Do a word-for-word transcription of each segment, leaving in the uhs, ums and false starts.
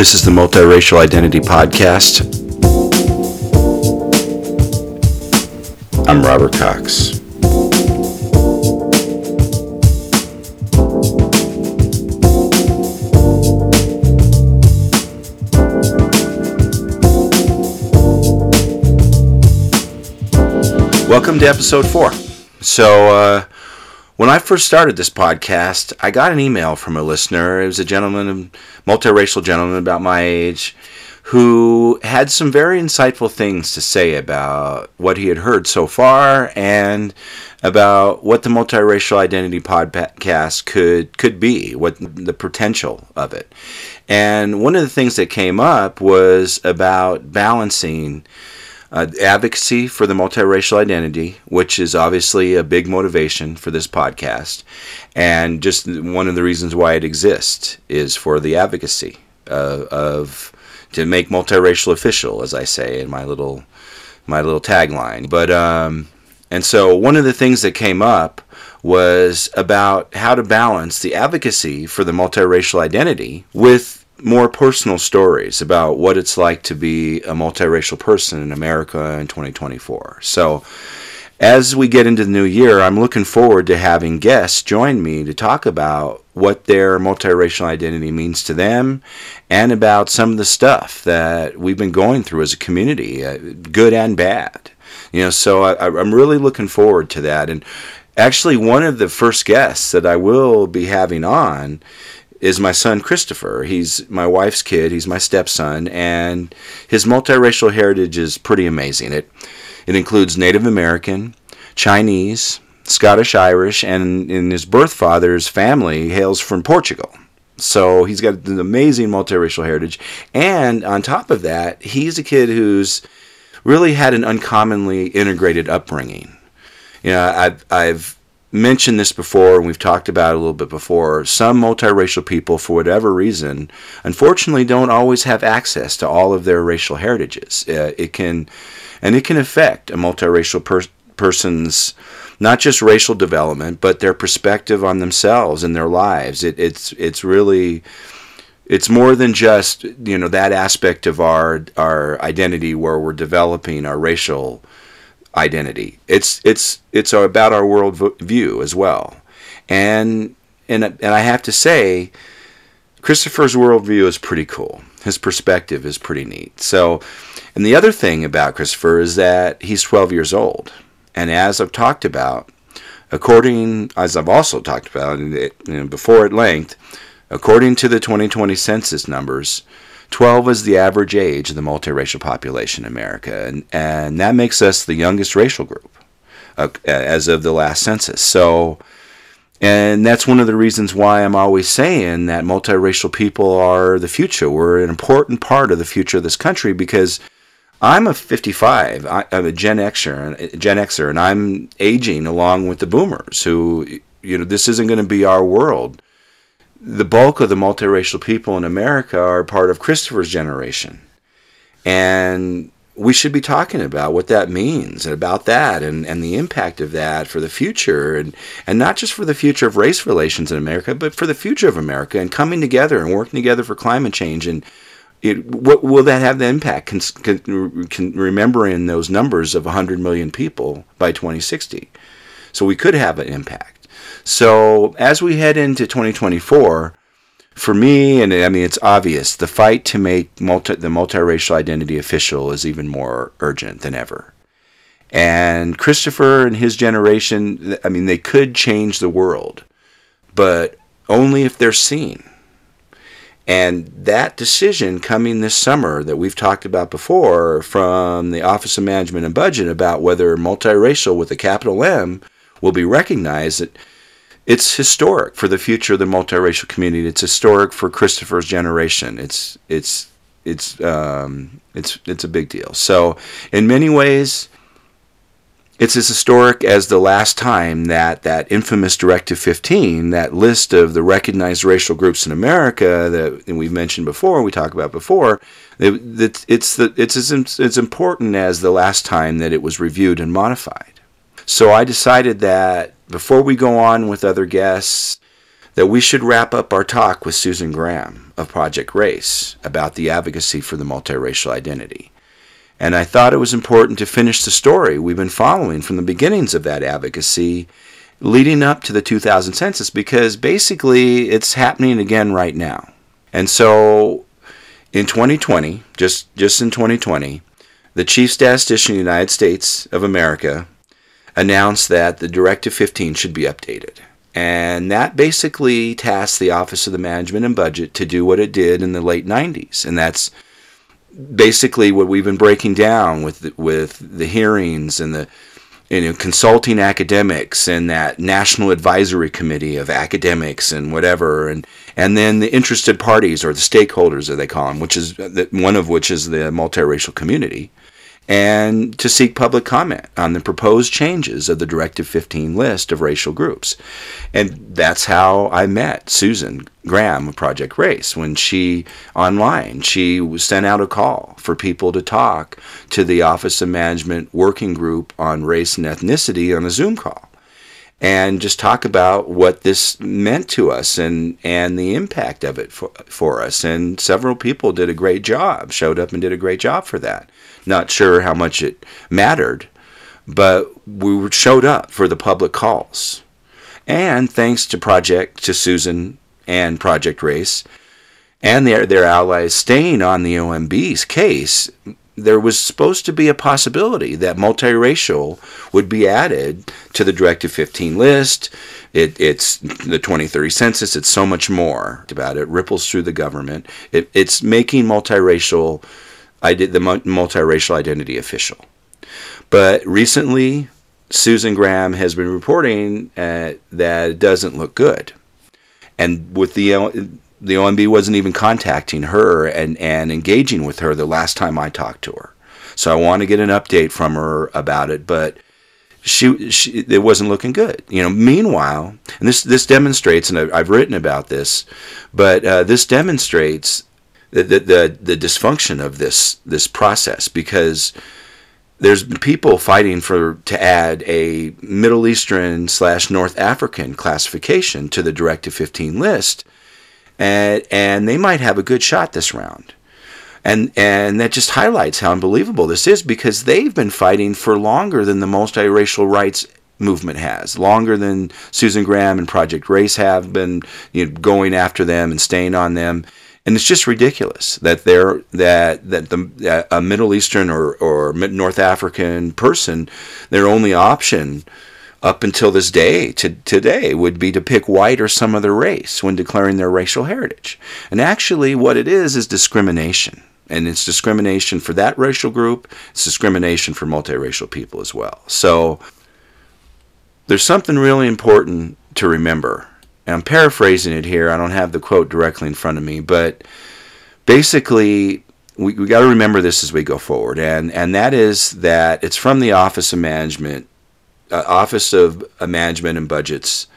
This is the Multiracial Identity Podcast. I'm Robert Cox. Welcome to episode four. So, uh, when I first started this podcast, I got an email from a listener. It was a gentleman, a multiracial gentleman about my age, who had some very insightful things to say about what he had heard so far and about what the Multiracial Identity Podcast could, could be, what the potential of it. And one of the things that came up was about balancing Uh, advocacy for the multiracial identity, which is obviously a big motivation for this podcast, and just one of the reasons why it exists is for the advocacy uh, of to make multiracial official, as I say in my little my little tagline. But um, and so one of the things that came up was about how to balance the advocacy for the multiracial identity with more personal stories about what it's like to be a multiracial person in America in twenty twenty-four. So as we get into the new year, I'm looking forward to having guests join me to talk about what their multiracial identity means to them and about some of the stuff that we've been going through as a community, uh, good and bad. You know, so I, I'm really looking forward to that. And actually, one of the first guests that I will be having on is my son Christopher. He's my wife's kid. He's my stepson, and his multiracial heritage is pretty amazing. It it includes Native American, Chinese, Scottish Irish, and in his birth father's family hails from Portugal. So he's got an amazing multiracial heritage, and on top of that, he's a kid who's really had an uncommonly integrated upbringing. You know, I've I've mentioned this before, and we've talked about it a little bit before. Some multiracial people, for whatever reason, unfortunately don't always have access to all of their racial heritages. Uh, it can, and it can affect a multiracial per- person's not just racial development, but their perspective on themselves and their lives. It, it's it's really it's more than just, you know, that aspect of our our identity where we're developing our racial identity. It's it's it's about our world view as well, and and and I have to say, Christopher's worldview is pretty cool. His perspective is pretty neat. So, and the other thing about Christopher is that he's twelve years old, and as I've talked about, according as I've also talked about you know, before at length, according to the twenty twenty census numbers, twelve is the average age of the multiracial population in America, and, and that makes us the youngest racial group uh, as of the last census. So, and that's one of the reasons why I'm always saying that multiracial people are the future. We're an important part of the future of this country, because I'm a fifty-five, I, I'm a Gen Xer, Gen Xer, and I'm aging along with the boomers who, you know, this isn't going to be our world. The bulk of the multiracial people in America are part of Christopher's generation, and we should be talking about what that means and about that and, and the impact of that for the future, and, and not just for the future of race relations in America, but for the future of America and coming together and working together for climate change. And it, what will that have the impact? Can, can, can remembering those numbers of one hundred million people by twenty sixty. So we could have an impact. So as we head into twenty twenty-four, for me, and I mean, it's obvious, the fight to make multi, the multiracial identity official is even more urgent than ever. And Christopher and his generation, I mean, they could change the world, but only if they're seen. And that decision coming this summer that we've talked about before from the Office of Management and Budget about whether multiracial with a capital M will be recognized, that it's historic for the future of the multiracial community. It's historic for Christopher's generation. It's it's it's um, it's it's a big deal. So in many ways, it's as historic as the last time that that infamous Directive fifteen, that list of the recognized racial groups in America that we've mentioned before, we talked about before, it, it, it's the it's as it's important as the last time that it was reviewed and modified. So I decided that before we go on with other guests, that we should wrap up our talk with Susan Graham of Project RACE about the advocacy for the multiracial identity. And I thought it was important to finish the story we've been following from the beginnings of that advocacy leading up to the two thousand census, because basically it's happening again right now. And so in twenty twenty, just, just in twenty twenty, the chief statistician of the United States of America announced that the Directive fifteen should be updated. And that basically tasked the Office of the Management and Budget to do what it did in the late nineties. And that's basically what we've been breaking down with the, with the hearings and the you know consulting academics and that National Advisory Committee of academics and whatever, and and then the interested parties, or the stakeholders as they call them, which is the, one of which is the multiracial community, and to seek public comment on the proposed changes of the Directive fifteen list of racial groups. And that's how I met Susan Graham of Project RACE, when she, online, she sent out a call for people to talk to the Office of Management Working Group on Race and Ethnicity on a Zoom call, and just talk about what this meant to us and, and the impact of it for, for us. And several people did a great job, showed up and did a great job for that. Not sure how much it mattered, but we showed up for the public calls. And thanks to Project, to Susan and Project RACE and their, their allies staying on the O M B's case, there was supposed to be a possibility that multiracial would be added to the Directive fifteen list. It, it's the twenty thirty census. It's so much more about it. It ripples through the government. It, it's making multiracial... I did the multiracial identity official. But recently, Susan Graham has been reporting uh, that it doesn't look good. And with the the O M B wasn't even contacting her and, and engaging with her the last time I talked to her. So I want to get an update from her about it, but she, she it wasn't looking good. You know, meanwhile, and this, this demonstrates, and I've written about this, but uh, this demonstrates The, the the dysfunction of this this process, because there's people fighting for to add a Middle Eastern slash North African classification to the Directive fifteen list, and and they might have a good shot this round, and and that just highlights how unbelievable this is, because they've been fighting for longer than the multiracial rights movement has, longer than Susan Graham and Project RACE have been you know, going after them and staying on them. And it's just ridiculous that they're that that the a Middle Eastern or, or North African person, their only option up until this day to today would be to pick white or some other race when declaring their racial heritage. And actually, what it is is discrimination, and it's discrimination for that racial group. It's discrimination for multiracial people as well. So there's something really important to remember. I'm paraphrasing it here. I don't have the quote directly in front of me, but basically we, we got to remember this as we go forward, and and that is that it's from the Office of Management, uh, Office of Management and Budget's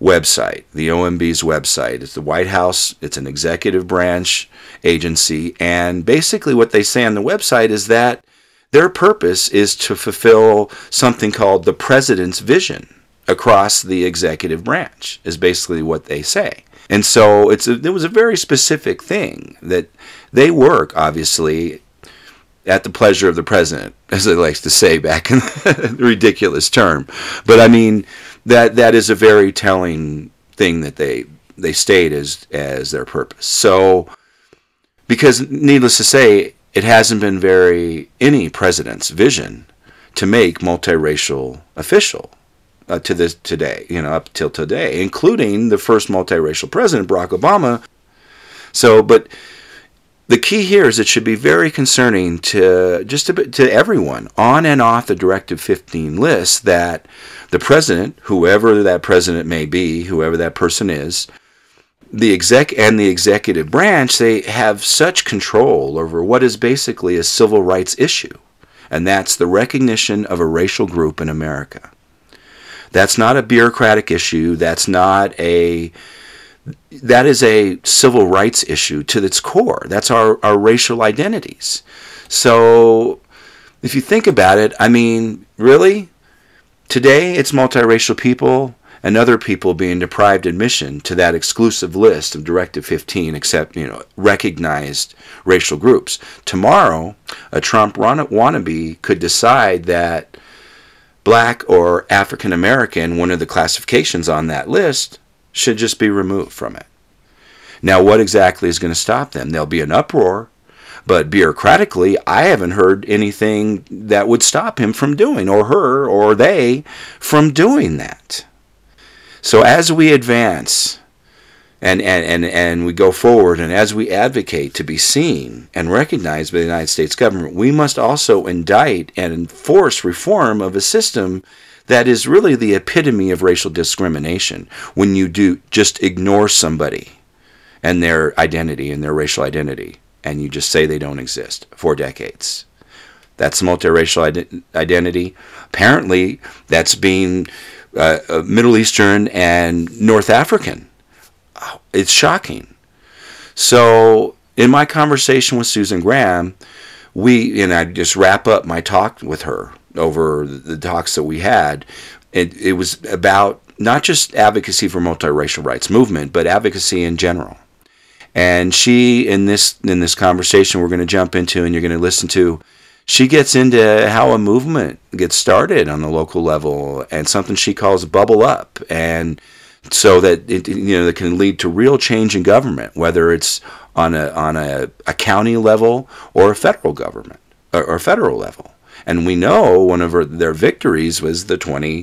website, the O M B's website. It's the White House. It's an executive branch agency, and basically what they say on the website is that their purpose is to fulfill something called the president's vision across the executive branch, is basically what they say. And so it's a, it was a very specific thing that they work, obviously, at the pleasure of the president, as they like to say back in the ridiculous term. But I mean, that that is a very telling thing that they they state as, as their purpose. So, because needless to say, it hasn't been very any president's vision to make multiracial official. Uh, to this today, you know, up till today, including the first multiracial president, Barack Obama. So, but the key here is it should be very concerning to just a bit, to everyone on and off the Directive fifteen list, that the president, whoever that president may be, whoever that person is, the exec and the executive branch, they have such control over what is basically a civil rights issue, and that's the recognition of a racial group in America. That's not a bureaucratic issue. That's not a, that is a civil rights issue to its core. That's our, our racial identities. So if you think about it, I mean, really? Today it's multiracial people, and other people being deprived admission to that exclusive list of Directive fifteen, except, you know, recognized racial groups. Tomorrow, a Trump wannabe could decide that black or African American, one of the classifications on that list, should just be removed from it. Now, what exactly is going to stop them? There'll be an uproar, but bureaucratically, I haven't heard anything that would stop him from doing, or her, or they, from doing that. So as we advance and, and, and, and we go forward, and as we advocate to be seen and recognized by the United States government, we must also indict and enforce reform of a system that is really the epitome of racial discrimination, when you do just ignore somebody and their identity and their racial identity, and you just say they don't exist for decades. That's multiracial ident- identity. Apparently, that's being Uh, Middle Eastern and North African. It's shocking. So in my conversation with Susan Graham, we and I just wrap up my talk with her over the talks that we had. It, it was about not just advocacy for multiracial rights movement, but advocacy in general. And she, in this in this conversation we're going to jump into and you're going to listen to, she gets into how a movement gets started on the local level, and something she calls bubble up, and so that it, you know, that can lead to real change in government, whether it's on a on a, a county level or a federal government or, or federal level. And we know one of her, their victories was the twenty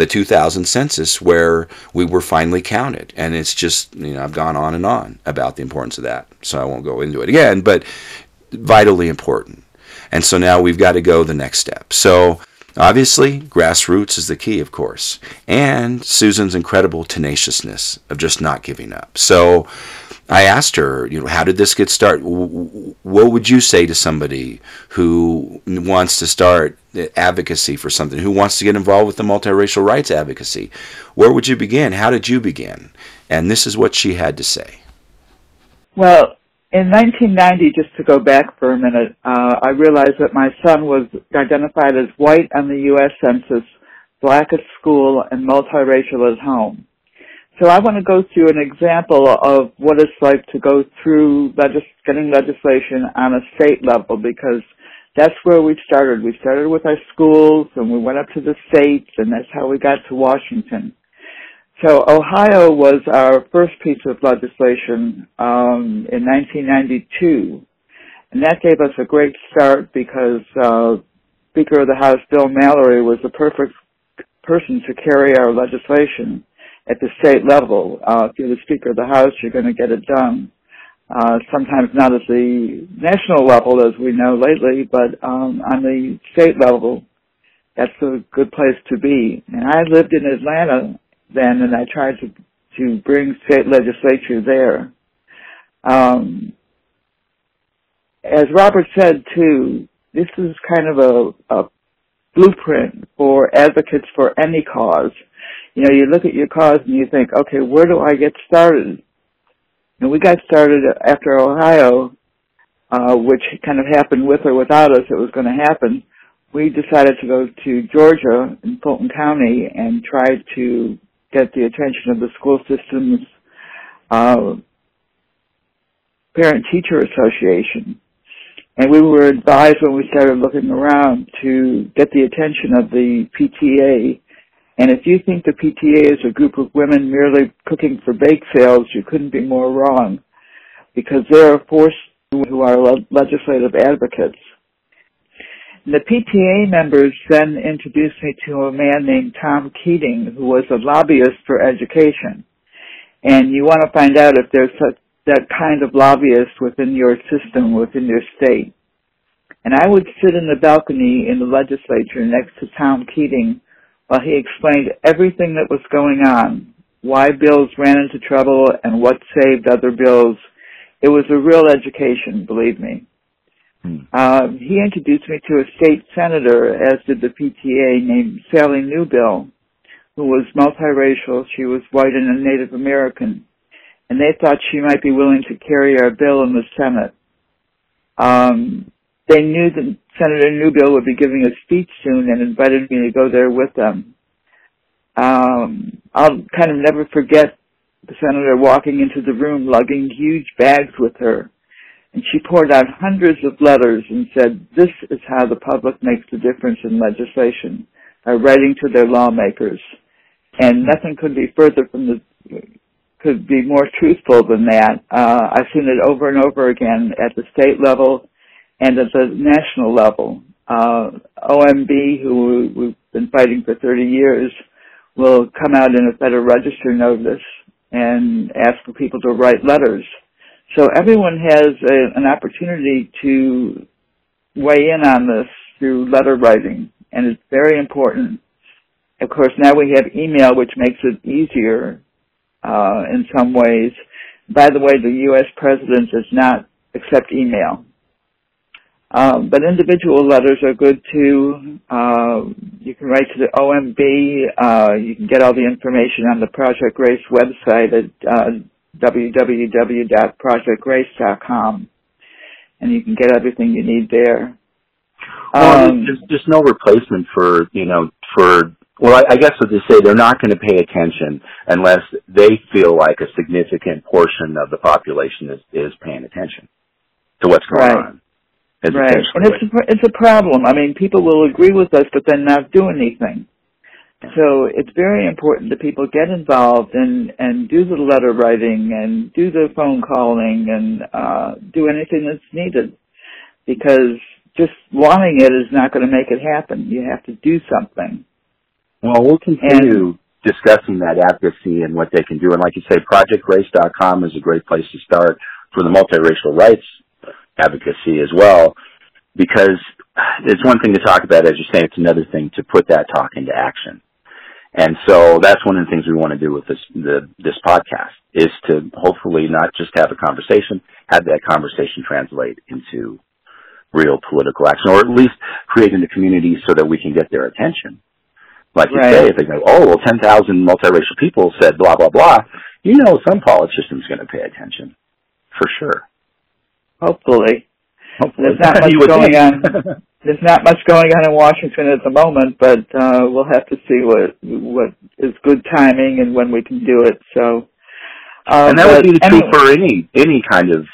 the two thousand census, where we were finally counted. And it's just, you know, I've gone on and on about the importance of that, so I won't go into it again, but vitally important. And so now we've got to go the next step. So obviously, grassroots is the key, of course, and Susan's incredible tenaciousness of just not giving up. So I asked her, you know, how did this get started? What would you say to somebody who wants to start advocacy for something, who wants to get involved with the multiracial rights advocacy? Where would you begin? How did you begin? And this is what she had to say. Well, in nineteen ninety, just to go back for a minute, uh, I realized that my son was identified as white on the U S Census, black at school, and multiracial at home. So I want to go through an example of what it's like to go through legis- getting legislation on a state level, because that's where we started. We started with our schools, and we went up to the states, and that's how we got to Washington. So Ohio was our first piece of legislation um, in nineteen ninety-two, and that gave us a great start, because uh, Speaker of the House Bill Mallory was the perfect person to carry our legislation at the state level. Uh, if you're the Speaker of the House, you're going to get it done. Uh, sometimes not at the national level, as we know lately, but um, on the state level, that's a good place to be. And I lived in Atlanta then, and I tried to to bring state legislature there. Um, as Robert said, too, this is kind of a, a blueprint for advocates for any cause. You know, you look at your cause and you think, okay, where do I get started? And we got started after Ohio, uh, which kind of happened with or without us. It was going to happen. We decided to go to Georgia in Fulton County and try to get the attention of the school system's uh, parent-teacher association. And we were advised, when we started looking around, to get the attention of the P T A. And if you think the P T A is a group of women merely cooking for bake sales, you couldn't be more wrong, because they're a force who are legislative advocates. The P T A members then introduced me to a man named Tom Keating, who was a lobbyist for education. And you want to find out if there's such, that kind of lobbyist within your system, within your state. And I would sit in the balcony in the legislature next to Tom Keating while he explained everything that was going on, why bills ran into trouble and what saved other bills. It was a real education, believe me. Uh, he introduced me to a state senator, as did the P T A, named Sally Newbill, who was multiracial. She was white and a Native American, and they thought she might be willing to carry our bill in the Senate. Um, they knew that Senator Newbill would be giving a speech soon and invited me to go there with them. Um, I'll kind of never forget the senator walking into the room lugging huge bags with her. And she poured out hundreds of letters and said, "This is how the public makes the difference in legislation, by writing to their lawmakers." And nothing could be further from the, could be more truthful than that. Uh, I've seen it over and over again at the state level and at the national level. Uh, O M B, who we've been fighting for thirty years, will come out in a Federal Register notice and ask for people to write letters. So everyone has a, an opportunity to weigh in on this through letter writing, and it's very important. Of course, now we have email, which makes it easier uh, in some ways. By the way, the U S president does not accept email. Um, but individual letters are good, too. Uh, you can write to the O M B. Uh, you can get all the information on the Project Race website at uh, w w w dot project race dot com, and you can get everything you need there. Well, um, there's, there's no replacement for, you know, for, well, I, I guess what they say, they're not going to pay attention unless they feel like a significant portion of the population is, is paying attention to what's going right. on. Right, and it's a, it's a problem. I mean, people will agree with us, but then not do anything. So it's very important that people get involved and, and do the letter writing and do the phone calling and uh, do anything that's needed, because just wanting it is not going to make it happen. You have to do something. Well, we'll continue and, discussing that advocacy and what they can do. And like you say, project race dot com is a great place to start for the multiracial rights advocacy as well, because it's one thing to talk about, as you say, it's another thing to put that talk into action. And so that's one of the things we want to do with this the, this podcast, is to hopefully not just have a conversation, have that conversation translate into real political action, or at least creating the community so that we can get their attention. Like you right. say, if they go, oh, well, ten thousand multiracial people said blah, blah, blah, you know some politician's going to pay attention, for sure. Hopefully. Hopefully. There's not much going on. There's not much going on in Washington at the moment, but uh, we'll have to see what what is good timing and when we can do it. So, uh, and that would be the truth anyway. for any any kind of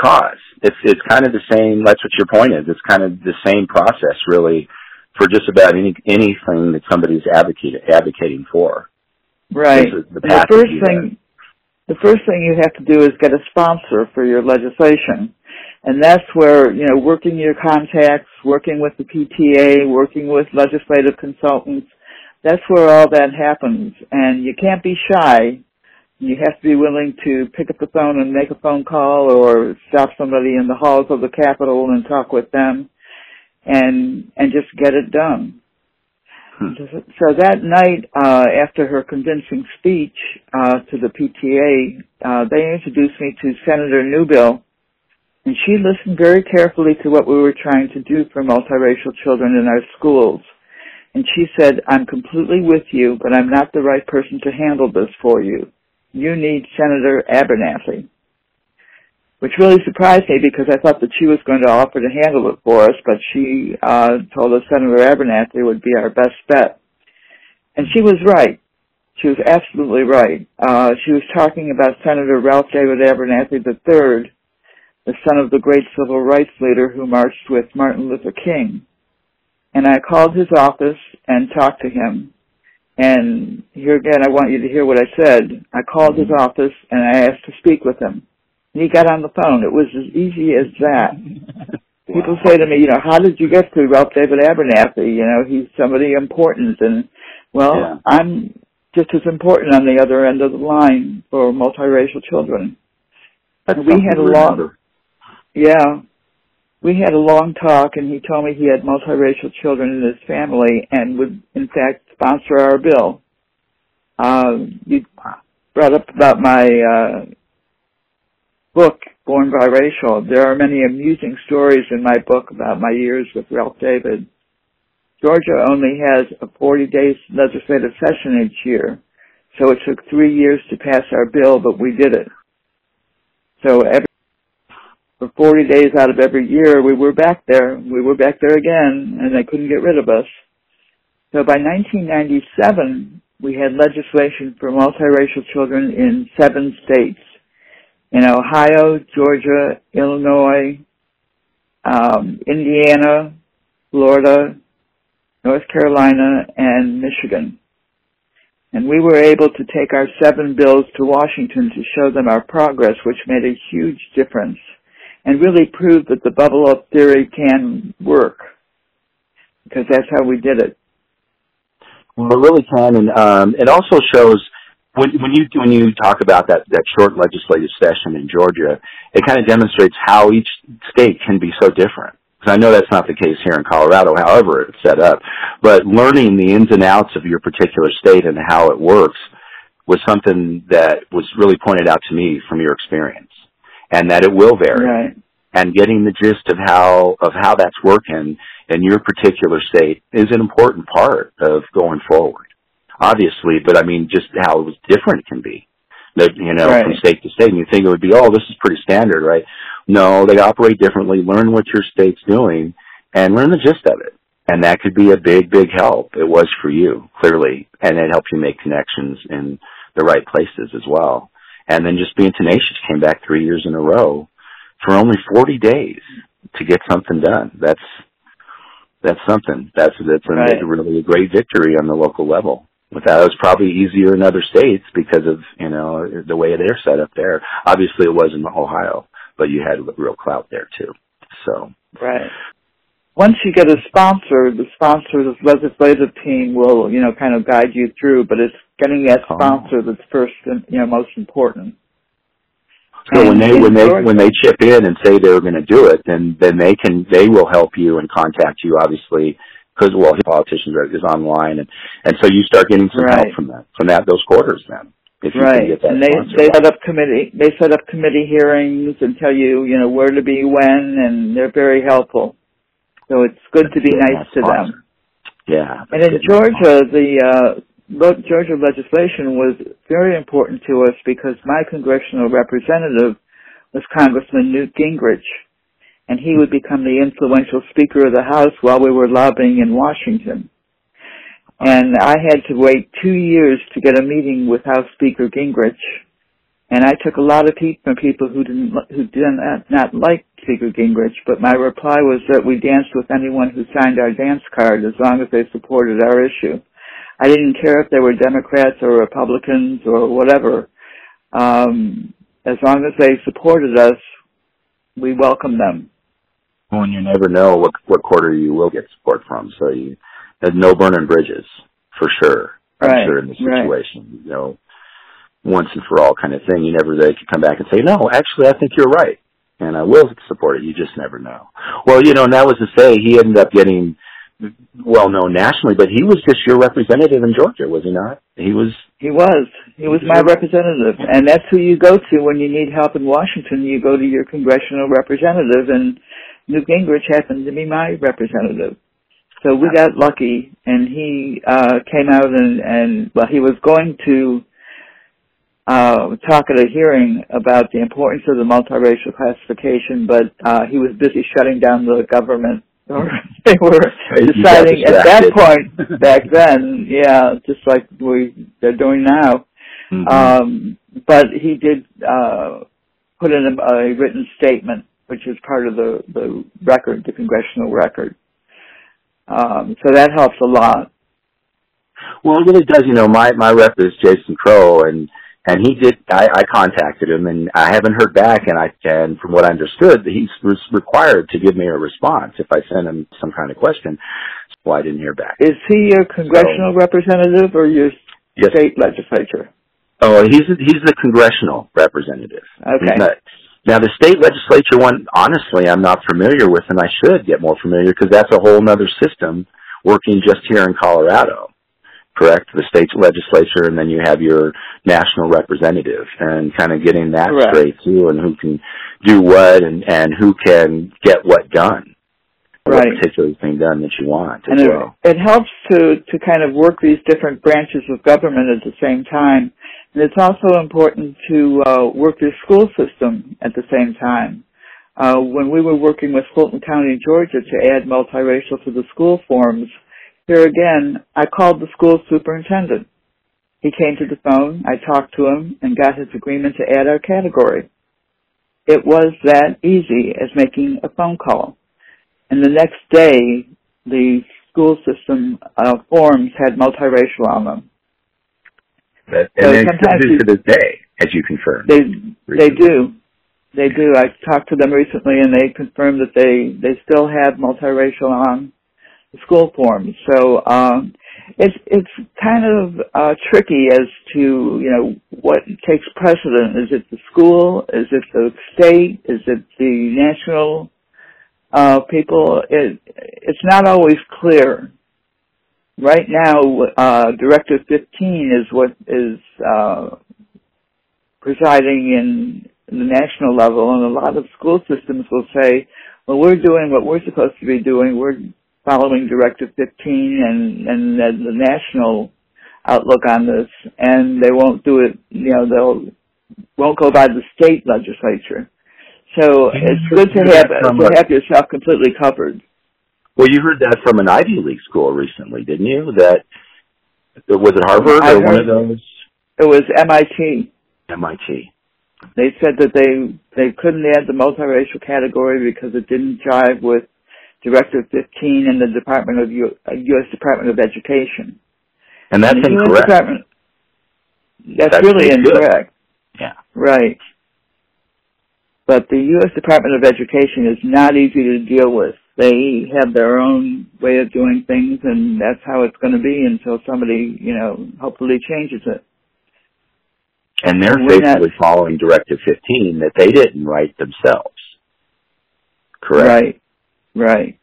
cause. It's it's kind of the same. That's what your point is. It's kind of the same process, really, for just about any anything that somebody's advocating advocating for. Right. The, the first thing. That. The first thing you have to do is get a sponsor for your legislation. And that's where, you know, working your contacts, working with the P T A, working with legislative consultants, that's where all that happens. And you can't be shy. You have to be willing to pick up the phone and make a phone call, or stop somebody in the halls of the Capitol and talk with them and and just get it done. So that night, uh, after her convincing speech uh, to the P T A, uh, they introduced me to Senator Newbill, and she listened very carefully to what we were trying to do for multiracial children in our schools. And she said, "I'm completely with you, but I'm not the right person to handle this for you. You need Senator Abernathy," which really surprised me, because I thought that she was going to offer to handle it for us, but she uh, told us Senator Abernathy would be our best bet. And she was right. She was absolutely right. Uh, she was talking about Senator Ralph David Abernathy the third, the son of the great civil rights leader who marched with Martin Luther King. And I called his office and talked to him. And here again, I want you to hear what I said. I called his office and I asked to speak with him. And he got on the phone. It was as easy as that. People say to me, you know, how did you get through Ralph David Abernathy? You know, he's somebody important. And, well, yeah. I'm just as important on the other end of the line for multiracial children. That's we had a long, yeah, we had a long talk, and he told me he had multiracial children in his family and would, in fact, sponsor our bill. Uh, you brought up about my... Uh, book, Born Biracial. There are many amusing stories in my book about my years with Ralph David. Georgia only has a forty-day legislative session each year, so it took three years to pass our bill, but we did it. So every, for forty days out of every year, we were back there. We were back there again, and they couldn't get rid of us. So by nineteen ninety-seven, we had legislation for multiracial children in seven states, in Ohio, Georgia, Illinois, um, Indiana, Florida, North Carolina, and Michigan. And we were able to take our seven bills to Washington to show them our progress, which made a huge difference and really proved that the bubble up theory can work, because that's how we did it. Well, it really can, and um, it also shows when, when you when you talk about that, that short legislative session in Georgia, it kind of demonstrates how each state can be so different. I know that's not the case here in Colorado, however it's set up, but learning the ins and outs of your particular state and how it works was something that was really pointed out to me from your experience, and that it will vary. Right. And getting the gist of how of how that's working in your particular state is an important part of going forward, obviously, but I mean just how it was different it can be. You know, right. From state to state, and you think it would be, oh, this is pretty standard, right? No, they operate differently. Learn what your state's doing and learn the gist of it. And that could be a big, big help. It was for you, clearly. And it helped you make connections in the right places as well. And then just being tenacious, came back three years in a row for only forty days to get something done. That's, that's something. That's, that's right. Really a great victory on the local level. With that, it was probably easier in other states because of, you know, the way they're set up there. Obviously, it was in Ohio, but you had real clout there, too. So, right. Once you get a sponsor, the sponsor's legislative team will, you know, kind of guide you through, but it's getting that sponsor oh. that's first and, you know, most important. So and when they when they when they chip in and say they're going to do it, then then they can they will help you and contact you, obviously, because, well, politicians are, is online, and, and so you start getting some right. help from that, from that those quarters then. If you right. can get that and they, they set up committee, they set up committee hearings and tell you, you know, where to be when, and they're very helpful. So it's good to be yeah, nice to awesome. them. Yeah. And in Georgia, awesome. the uh, Georgia legislation was very important to us because my congressional representative was Congressman Newt Gingrich. And he would become the influential Speaker of the House while we were lobbying in Washington. And I had to wait two years to get a meeting with House Speaker Gingrich. And I took a lot of heat from people who didn't, who did not, not like Speaker Gingrich, but my reply was that we danced with anyone who signed our dance card as long as they supported our issue. I didn't care if they were Democrats or Republicans or whatever. Um, as long as they supported us, we welcomed them. Well, and you never know what, what quarter you will get support from. So you, there's no burning bridges, for sure. I'm right, sure in this situation, right. you know, once and for all kind of thing. You never, they could come back and say, no, actually, I think you're right, and I will support it. You just never know. Well, you know, and that was to say he ended up getting well-known nationally, but he was just your representative in Georgia, was he not? He was. He was. He was my representative. And that's who you go to when you need help in Washington. You go to your congressional representative, and Newt Gingrich happened to be my representative. So we got lucky, and he uh, came out and, and, well, he was going to uh, talk at a hearing about the importance of the multiracial classification, but uh, he was busy shutting down the government. They were deciding at that point back then, yeah, just like we they're doing now. Mm-hmm. Um, but he did uh, put in a, a written statement, which is part of the, the record, the congressional record. Um, so that helps a lot. Well, it really does. You know, my, my rep is Jason Crow, and, and he did, I, I contacted him, and I haven't heard back, and I and from what I understood, he's required to give me a response if I send him some kind of question, so I didn't hear back. Is he your congressional so, representative or your yes. state legislature? Oh, he's he's the congressional representative. Okay. Now, the state legislature one, honestly, I'm not familiar with, and I should get more familiar because that's a whole other system working just here in Colorado, correct? The state legislature, and then you have your national representative, and kind of getting that correct. straight, too, and who can do what and, and who can get what done, right. what particular thing done that you want as and well. It, it helps to, to kind of work these different branches of government at the same time. And it's also important to uh, work your school system at the same time. Uh, when we were working with Fulton County, Georgia, to add multiracial to the school forms, here again, I called the school superintendent He came to the phone, I talked to him, and got his agreement to add our category. It was that easy as making a phone call. And the next day, the school system uh, forums had multiracial on them. But, and so they continue to this day, as you confirmed. They recently. they do. They do. I talked to them recently, and they confirmed that they, they still have multiracial on the school forums. So um, it's it's kind of uh, tricky as to, you know, what takes precedent. Is it the school? Is it the state? Is it the national uh, people? It, it's not always clear. Right now, uh, Directive fifteen is what is uh, presiding in the national level, and a lot of school systems will say, well, we're doing what we're supposed to be doing. We're following Directive fifteen and, and the national outlook on this, and they won't do it, you know, they'll won't go by the state legislature. So it's good to have, to have yourself completely covered. Well, you heard that from an Ivy League school recently, didn't you? That was it Harvard I or one of those? It was M I T. M I T. They said that they they couldn't add the multiracial category because it didn't jive with Directive fifteen and the Department of U, U S Department of Education. And that's and incorrect. That's, that's really incorrect. Good. Yeah. Right. But the U S Department of Education is not easy to deal with. They have their own way of doing things, and that's how it's going to be until somebody, you know, hopefully changes it. And they're We're faithfully not, following Directive fifteen that they didn't write themselves. Correct? Right, right.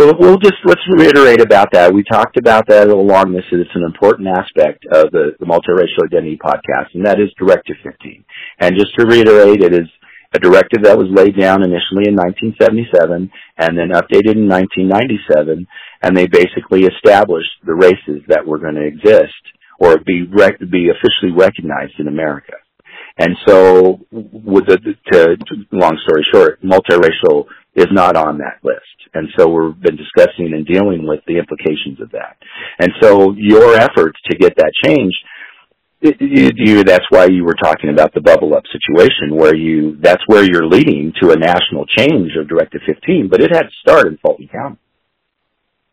So we'll just, let's reiterate about that. We talked about that along this, and it's an important aspect of the, the Multiracial Identity podcast, and that is Directive fifteen. And just to reiterate, it is a directive that was laid down initially in nineteen seventy-seven and then updated in nineteen ninety-seven, and they basically established the races that were going to exist or be rec- be officially recognized in America. And so, with the, to, to, long story short, multiracial is not on that list. And so we've been discussing and dealing with the implications of that. And so your efforts to get that changed, It, you, you, that's why you were talking about the bubble up situation, where you, that's where you're leading to a national change of Directive fifteen, but it had to start in Fulton County,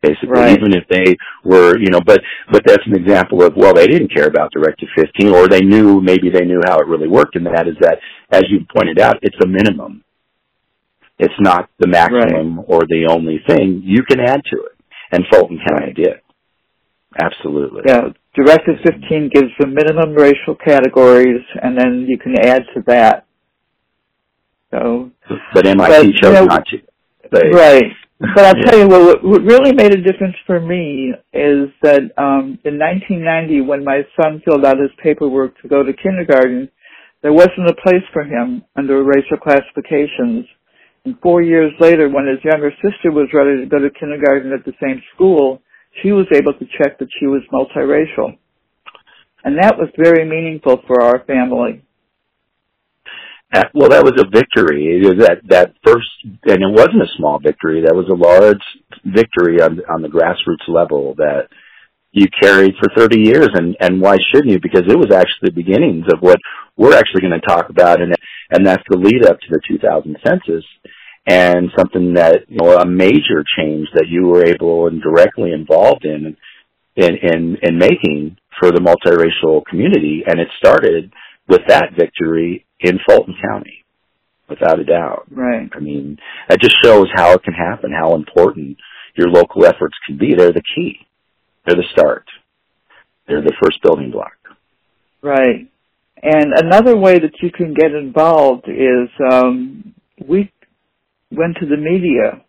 basically, right. Even if they were, you know, but, but that's an example of, well, they didn't care about Directive fifteen, or they knew, maybe they knew how it really worked, and that is that, as you pointed out, it's a minimum. It's not the maximum right. or the only thing. You can add to it, and Fulton County right. did. Absolutely. Yeah, Directive fifteen gives the minimum racial categories, and then you can add to that. So, But M I T but, chose you know, not to. They, right. But I'll yeah. tell you, what, what really made a difference for me is that um, in nineteen ninety, when my son filled out his paperwork to go to kindergarten, there wasn't a place for him under racial classifications. And four years later, when his younger sister was ready to go to kindergarten at the same school, she was able to check that she was multiracial. And that was very meaningful for our family. Uh, well, that was a victory. That that first, and it wasn't a small victory. That was a large victory on, on the grassroots level that you carried for thirty years. And, and why shouldn't you? Because it was actually the beginnings of what we're actually going to talk about. And, and that's the lead up to the two thousand census. And something that, you know, a major change that you were able and directly involved in, in, in, in making for the multiracial community. And it started with that victory in Fulton County, without a doubt. Right. I mean, that just shows how it can happen, how important your local efforts can be. They're the key. They're the start. They're the first building block. Right. And another way that you can get involved is, um, we, went to the media,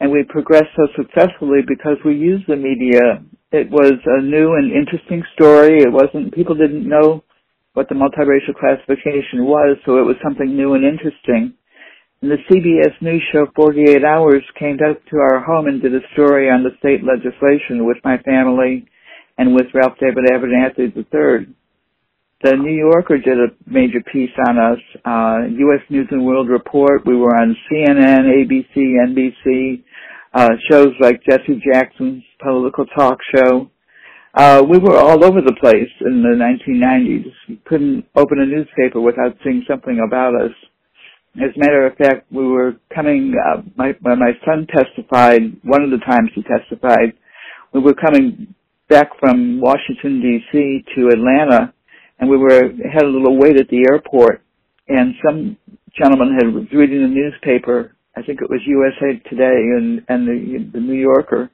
and we progressed so successfully because we used the media. It was a new and interesting story. It wasn't, people didn't know what the multiracial classification was, so it was something new and interesting. And the C B S News show forty-eight hours came up to our home and did a story on the state legislation with my family and with Ralph David Abernathy the third. The New Yorker did a major piece on us, uh, U S News and World Report. We were on C N N, A B C, N B C, uh, shows like Jesse Jackson's political talk show. Uh, we were all over the place in the nineteen nineties. You couldn't open a newspaper without seeing something about us. As a matter of fact, we were coming, uh, my, when my son testified, one of the times he testified, we were coming back from Washington, D C to Atlanta, and we were had a little wait at the airport, and some gentleman had was reading the newspaper, I think it was U S A Today and, and the, the New Yorker,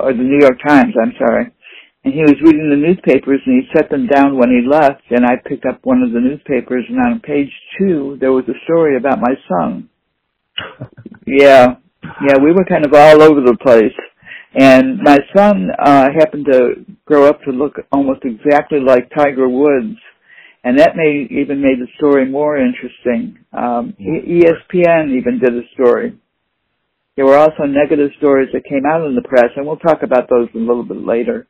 or the New York Times, I'm sorry. And he was reading the newspapers, and he set them down when he left, and I picked up one of the newspapers, and on page two, there was a story about my son. Yeah, yeah, we were kind of all over the place. And my son uh, happened to grow up to look almost exactly like Tiger Woods, and that may even made the story more interesting. Um, E S P N even did a story. There were also negative stories that came out in the press, and we'll talk about those a little bit later.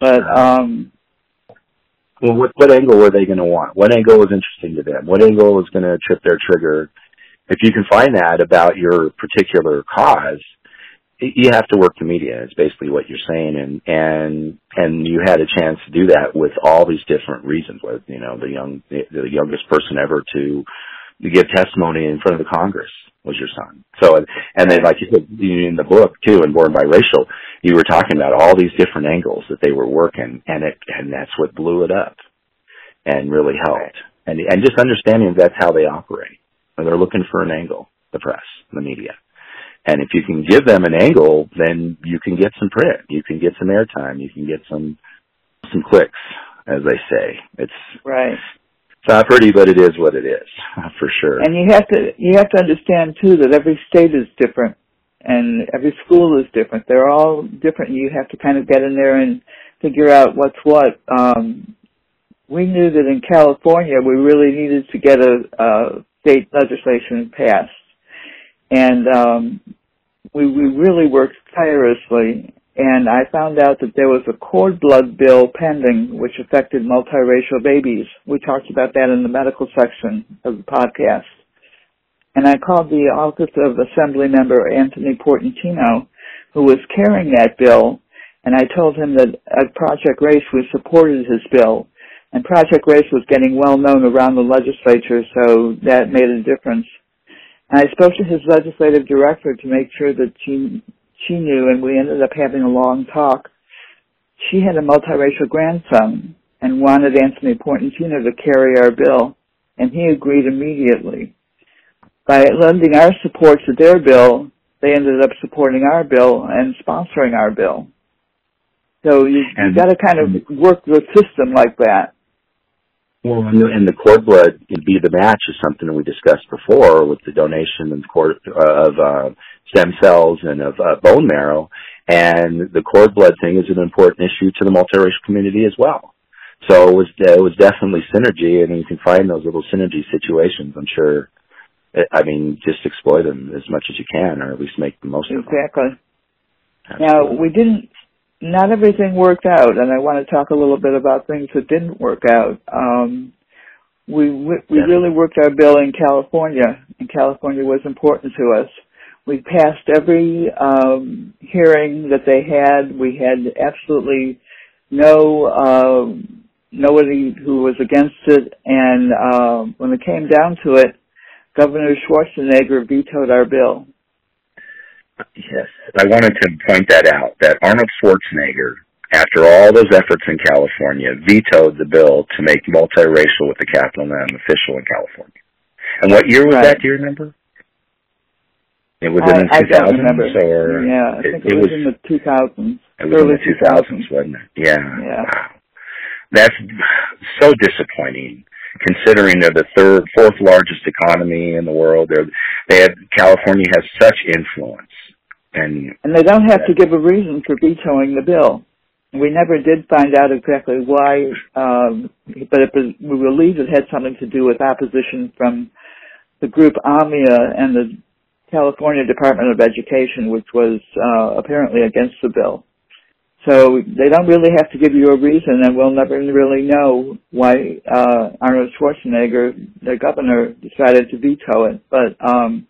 But um, well, what, what angle were they going to want? What angle was interesting to them? What angle was going to trip their trigger? If you can find that about your particular cause, you have to work the media. It's basically what you're saying, and and and you had a chance to do that with all these different reasons. With you know the young, the, the youngest person ever to give testimony in front of the Congress was your son. So, and then like you said in the book too, and Born Biracial, you were talking about all these different angles that they were working, and it and that's what blew it up, and really helped, right. and and just understanding that's how they operate. And they're looking for an angle, the press, the media. And if you can give them an angle, then you can get some print, you can get some airtime, you can get some some clicks, as they say. It's right. It's not pretty, but it is what it is, for sure. And you have to you have to understand too that every state is different, and every school is different. They're all different. You have to kind of get in there and figure out what's what. Um, we knew that in California, we really needed to get a, a state legislation passed. And um, we, we really worked tirelessly, and I found out that there was a cord blood bill pending which affected multiracial babies. We talked about that in the medical section of the podcast. And I called the office of Assembly Member Anthony Portantino, who was carrying that bill, and I told him that at Project RACE we supported his bill. And Project RACE was getting well known around the legislature, so that made a difference. I spoke to his legislative director to make sure that she, she knew, and we ended up having a long talk. She had a multiracial grandson and wanted Anthony Portantino to carry our bill, and he agreed immediately. By lending our support to their bill, they ended up supporting our bill and sponsoring our bill. So you, you've got to kind of work the system like that. Well, and the, and the cord blood can be the match is something that we discussed before with the donation and cord, uh, of uh, stem cells and of uh, bone marrow, and the cord blood thing is an important issue to the multiracial community as well. So it was uh, it was definitely synergy, and you can find those little synergy situations. I'm sure. I mean, just exploit them as much as you can, or at least make the most of them. Exactly. Absolutely. Now we didn't. Not everything worked out, and I want to talk a little bit about things that didn't work out. Um, we we yeah. really worked our bill in California, and California was important to us. We passed every um, hearing that they had. We had absolutely no uh, nobody who was against it, and uh, when it came down to it, Governor Schwarzenegger vetoed our bill. Yes, I wanted to point that out, that Arnold Schwarzenegger, after all those efforts in California, vetoed the bill to make multiracial with a capital M official in California. And what year was right. that, do you remember? It was I, in the two thousands? So, or yeah, I think it, it, it was, was in the two thousands. It was early in the two thousands, two thousands, wasn't it? Yeah. yeah. Wow. That's so disappointing. Considering they're the third, fourth largest economy in the world, they're, they have California has such influence, and and they don't have that, to give a reason for vetoing the bill. We never did find out exactly why, um, but it was, we believed it had something to do with opposition from the group AMIA and the California Department of Education, which was uh, apparently against the bill. So they don't really have to give you a reason, and we'll never really know why uh, Arnold Schwarzenegger, the governor, decided to veto it. But um,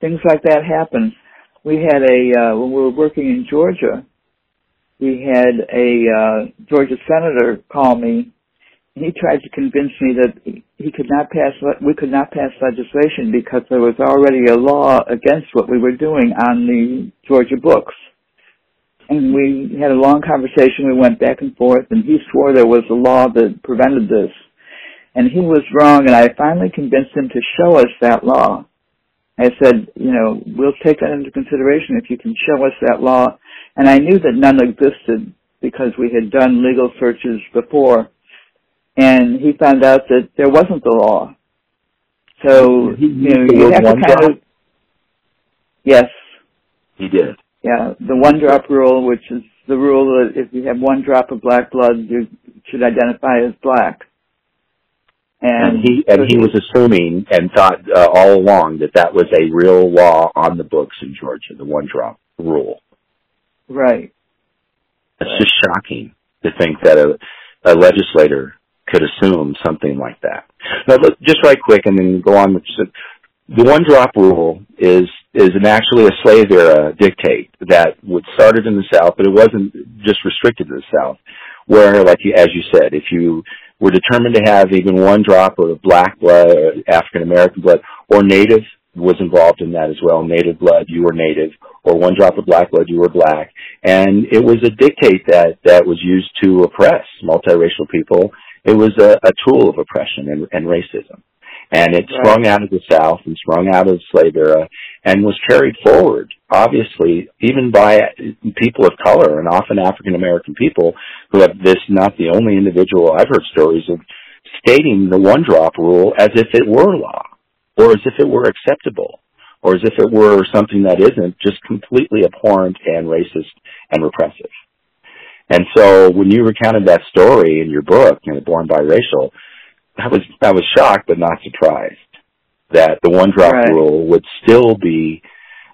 things like that happen. We had a uh, when we were working in Georgia, we had a uh, Georgia senator call me. He tried to convince me that he could not pass, we could not pass legislation because there was already a law against what we were doing on the Georgia books. And we had a long conversation. We went back and forth, and he swore there was a law that prevented this. And he was wrong, and I finally convinced him to show us that law. I said, you know, we'll take that into consideration if you can show us that law. And I knew that none existed because we had done legal searches before. And he found out that there wasn't the law. So, he, you know, you have to kind of... Yes. He did. Yeah, the one-drop rule, which is the rule that if you have one drop of black blood, you should identify as black. And, and he and he was assuming and thought uh, all along that that was a real law on the books in Georgia, the one-drop rule. Right. It's right. Just shocking to think that a... a legislator could assume something like that. Now, look, just right quick, and then go on with the one-drop rule is is an actually a slave-era dictate that started in the South, but it wasn't just restricted to the South, where, like you, as you said, if you were determined to have even one drop of black blood, or African-American blood, or Native was involved in that as well, Native blood, you were Native, or one drop of black blood, you were black. And it was a dictate that, that was used to oppress multiracial people. It was a, a tool of oppression and, and racism. And it right. sprung out of the South and sprung out of the slave era and was carried forward, obviously, even by people of color and often African-American people who have this, not the only individual I've heard stories of stating the one-drop rule as if it were law or as if it were acceptable. Or as if it were something that isn't, just completely abhorrent and racist and repressive. And so when you recounted that story in your book, you know, Born Biracial, I was I was shocked but not surprised that the one-drop right. rule would still be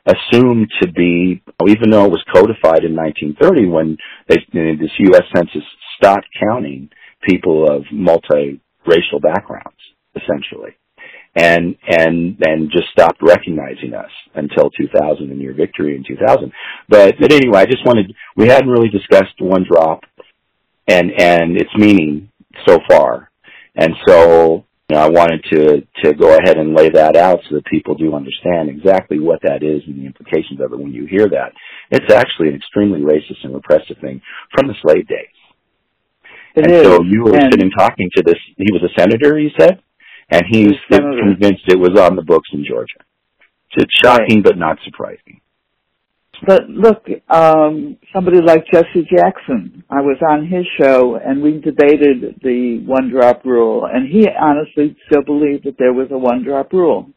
assumed to be, even though it was codified in nineteen thirty when they, you know, this U S Census stopped counting people of multiracial backgrounds, essentially. And, and, and just stopped recognizing us until two thousand and your victory in two thousand. But, but anyway, I just wanted, we hadn't really discussed one drop and, and its meaning so far. And so, you know, I wanted to, to go ahead and lay that out so that people do understand exactly what that is and the implications of it when you hear that. It's actually an extremely racist and repressive thing from the slave days. It and is. So you were and sitting talking to this, he was a senator, you said? And he was convinced it was on the books in Georgia. It's shocking, right. but not surprising. But look, um, somebody like Jesse Jackson, I was on his show, and we debated the one-drop rule, and he honestly still believed that there was a one-drop rule.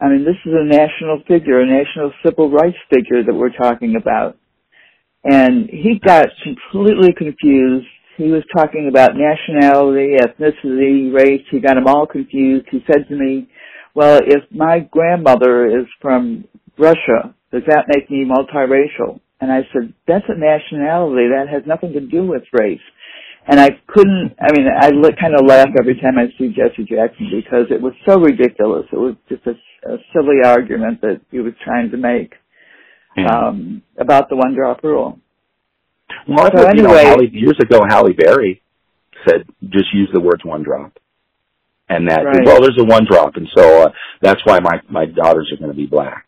I mean, this is a national figure, a national civil rights figure that we're talking about. And he got completely confused. He was talking about nationality, ethnicity, race. He got them all confused. He said to me, well, if my grandmother is from Russia, does that make me multiracial? And I said, that's a nationality. That has nothing to do with race. And I couldn't, I mean, I kind of laugh every time I see Jesse Jackson because it was so ridiculous. It was just a, a silly argument that he was trying to make mm-hmm. um, about the one-drop rule. Well, so anyway, you know, Halle, years ago, Halle Berry said, just use the words one drop. And that, right. well, there's a one drop, and so uh, that's why my, my daughters are going to be black.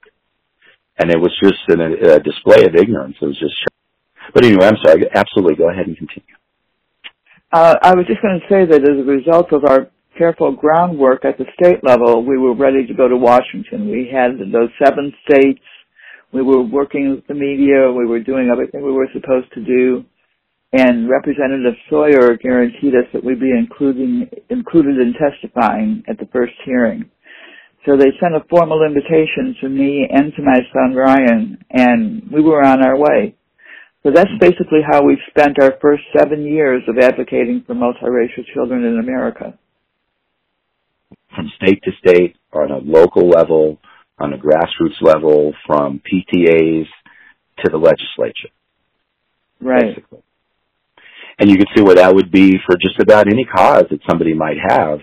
And it was just an, a display of ignorance. It was just shocking. But anyway, I'm sorry. Absolutely. Go ahead and continue. Uh, I was just going to say that as a result of our careful groundwork at the state level, we were ready to go to Washington. We had those seven states. We were working with the media. We were doing everything we were supposed to do. And Representative Sawyer guaranteed us that we'd be including, included in testifying at the first hearing. So they sent a formal invitation to me and to my son, Ryan, and we were on our way. So that's basically how we spent our first seven years of advocating for multiracial children in America. From state to state, on a local level, on a grassroots level, from P T As to the legislature. Right. Basically. And you can see where that would be for just about any cause that somebody might have.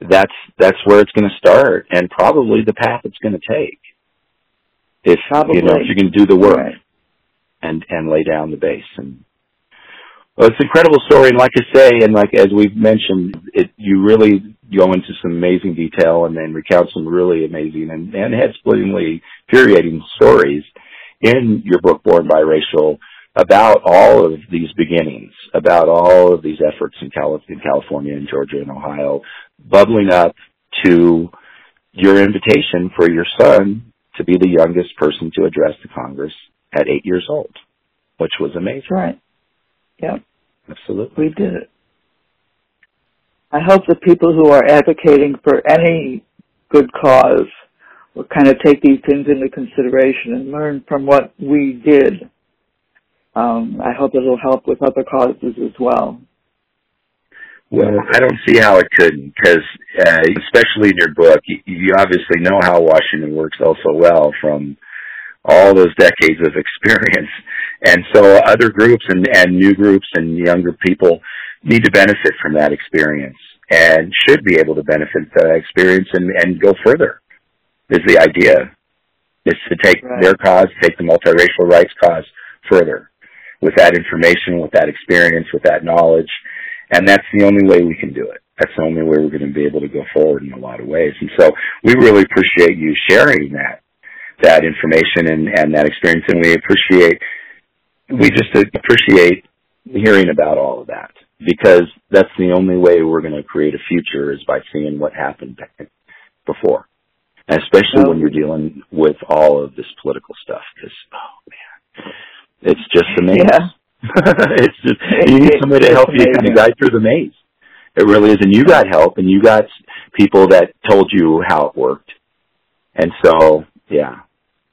That's that's where it's going to start, and probably the path it's going to take. If, probably. You know, if you're going to do the work. Right. and, and lay down the base. And well, it's an incredible story. And like I say, and like, as we've mentioned, it, you really go into some amazing detail and then recount some really amazing and, and head-splittingly infuriating stories in your book, Born Biracial, about all of these beginnings, about all of these efforts in, Cali- in California and Georgia and Ohio, bubbling up to your invitation for your son to be the youngest person to address the Congress at eight years old, which was amazing. That's right. Yep. Absolutely. We did it. I hope the people who are advocating for any good cause will kind of take these things into consideration and learn from what we did. Um, I hope it'll help with other causes as well. Well, I don't see how it couldn't, because uh, especially in your book, you, you obviously know how Washington works also well from all those decades of experience. And so other groups and, and new groups and younger people need to benefit from that experience and should be able to benefit from that experience and, and go further is the idea, is to take right. their cause, take the multiracial rights cause further with that information, with that experience, with that knowledge. And that's the only way we can do it. That's the only way we're going to be able to go forward in a lot of ways. And so we really appreciate you sharing that, that information and, and that experience. And we appreciate, we just appreciate hearing about all of that, because that's the only way we're going to create a future is by seeing what happened before. And especially oh. when you're dealing with all of this political stuff, because, oh man, it's just amazing. Yeah. it's just, you need somebody to help you kind of guide through the maze. It really is. And you got help, and you got people that told you how it worked. And so, yeah,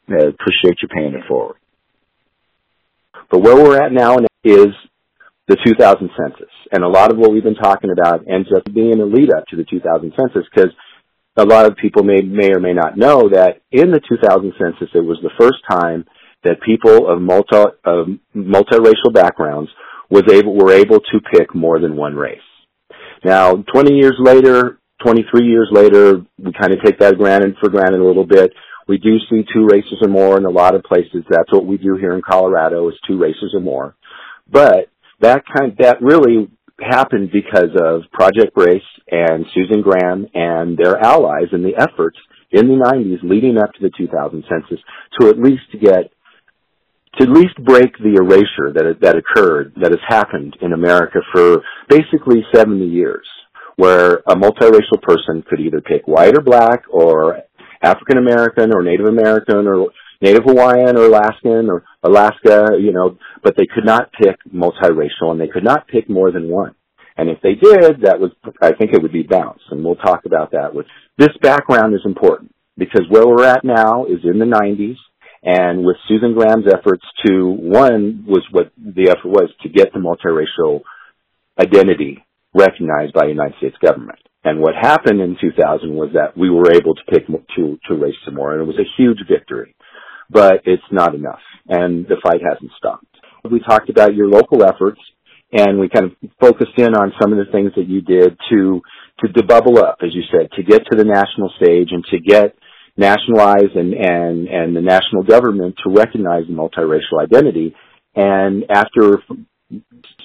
I appreciate you paying it forward. But where we're at now is the two thousand census. And a lot of what we've been talking about ends up being a lead up to the two thousand census, because a lot of people may, may or may not know that in the two thousand census, it was the first time that people of multi, uh, multiracial backgrounds was able, were able to pick more than one race. Now, twenty years later, twenty-three years later, we kind of take that granted for granted a little bit. We do see two races or more in a lot of places. That's what we do here in Colorado, is two races or more. But that kind, that really happened because of Project RACE and Susan Graham and their allies in the efforts in the nineties leading up to the two thousand census to at least get to at least break the erasure that that occurred, that has happened in America for basically seventy years, where a multiracial person could either pick white or black or African American or Native American or Native Hawaiian or Alaskan or Alaska, you know, but they could not pick multiracial, and they could not pick more than one. And if they did, that was, I think it would be bounced, and we'll talk about that. With this background is important, because where we're at now is in the nineties, and with Susan Graham's efforts to, one, was what the effort was, to get the multiracial identity recognized by the United States government. And what happened in two thousand was that we were able to pick two, two races or more, and it was a huge victory. But it's not enough, and the fight hasn't stopped. We talked about your local efforts, and we kind of focused in on some of the things that you did to, to, to bubble up, as you said, to get to the national stage and to get nationalized and, and, and the national government to recognize the multiracial identity. And after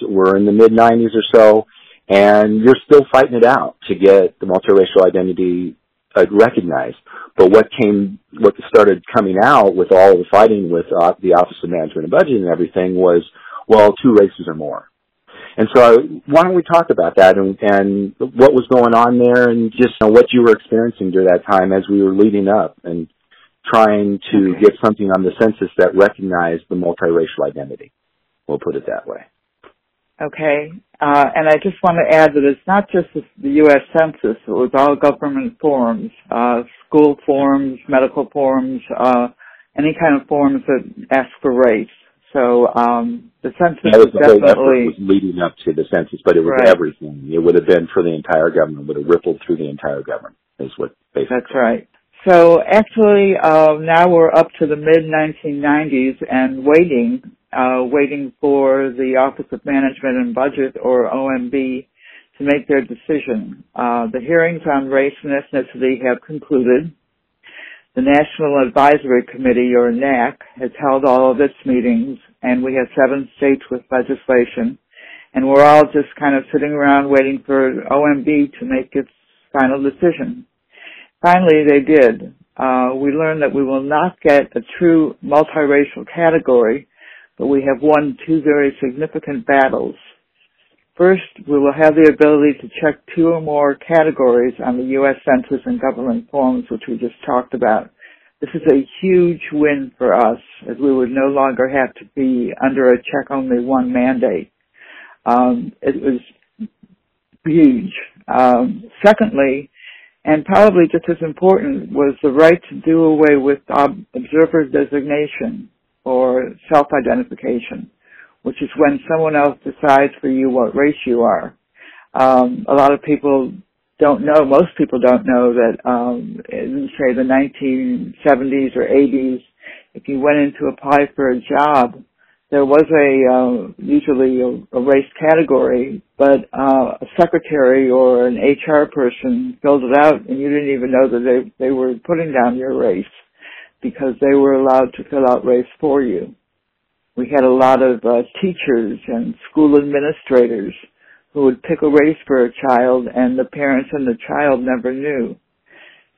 we're in the mid nineties or so, and you're still fighting it out to get the multiracial identity uh, recognized. But what came, what started coming out with all the fighting with uh, the Office of Management and Budget and everything was, well, two races or more. And so I, why don't we talk about that and, and what was going on there, and just, you know, what you were experiencing during that time as we were leading up and trying to okay. get something on the census that recognized the multiracial identity. We'll put it that way. Okay. Uh, and I just want to add that it's not just the U S Census. It was all government forms, uh, school forms, medical forms, uh, any kind of forms that ask for race. So um, the census yeah, was definitely... The whole effort was leading up to the census, but it was right. everything. It would have been for the entire government. It would have rippled through the entire government, is what basically... That's right. So actually, uh, now we're up to the mid nineteen nineties and waiting, uh, waiting for the Office of Management and Budget, or O M B, to make their decision. Uh, the hearings on race and ethnicity have concluded. The National Advisory Committee, or N A C, has held all of its meetings, and we have seven states with legislation, and we're all just kind of sitting around waiting for O M B to make its final decision. Finally, they did. Uh, we learned that we will not get a true multiracial category, but we have won two very significant battles. First, we will have the ability to check two or more categories on the U S Census and government forms, which we just talked about. This is a huge win for us, as we would no longer have to be under a check-only one mandate. Um, it was huge. Um, secondly, and probably just as important, was the right to do away with ob- observer designation or self-identification, which is when someone else decides for you what race you are. Um, a lot of people don't know, most people don't know that, um, in, say, the nineteen seventies or eighties, if you went in to apply for a job, there was a, uh, usually a, a race category, but uh, a secretary or an H R person filled it out, and you didn't even know that they, they were putting down your race, because they were allowed to fill out race for you. We had a lot of uh, teachers and school administrators who would pick a race for a child, and the parents and the child never knew.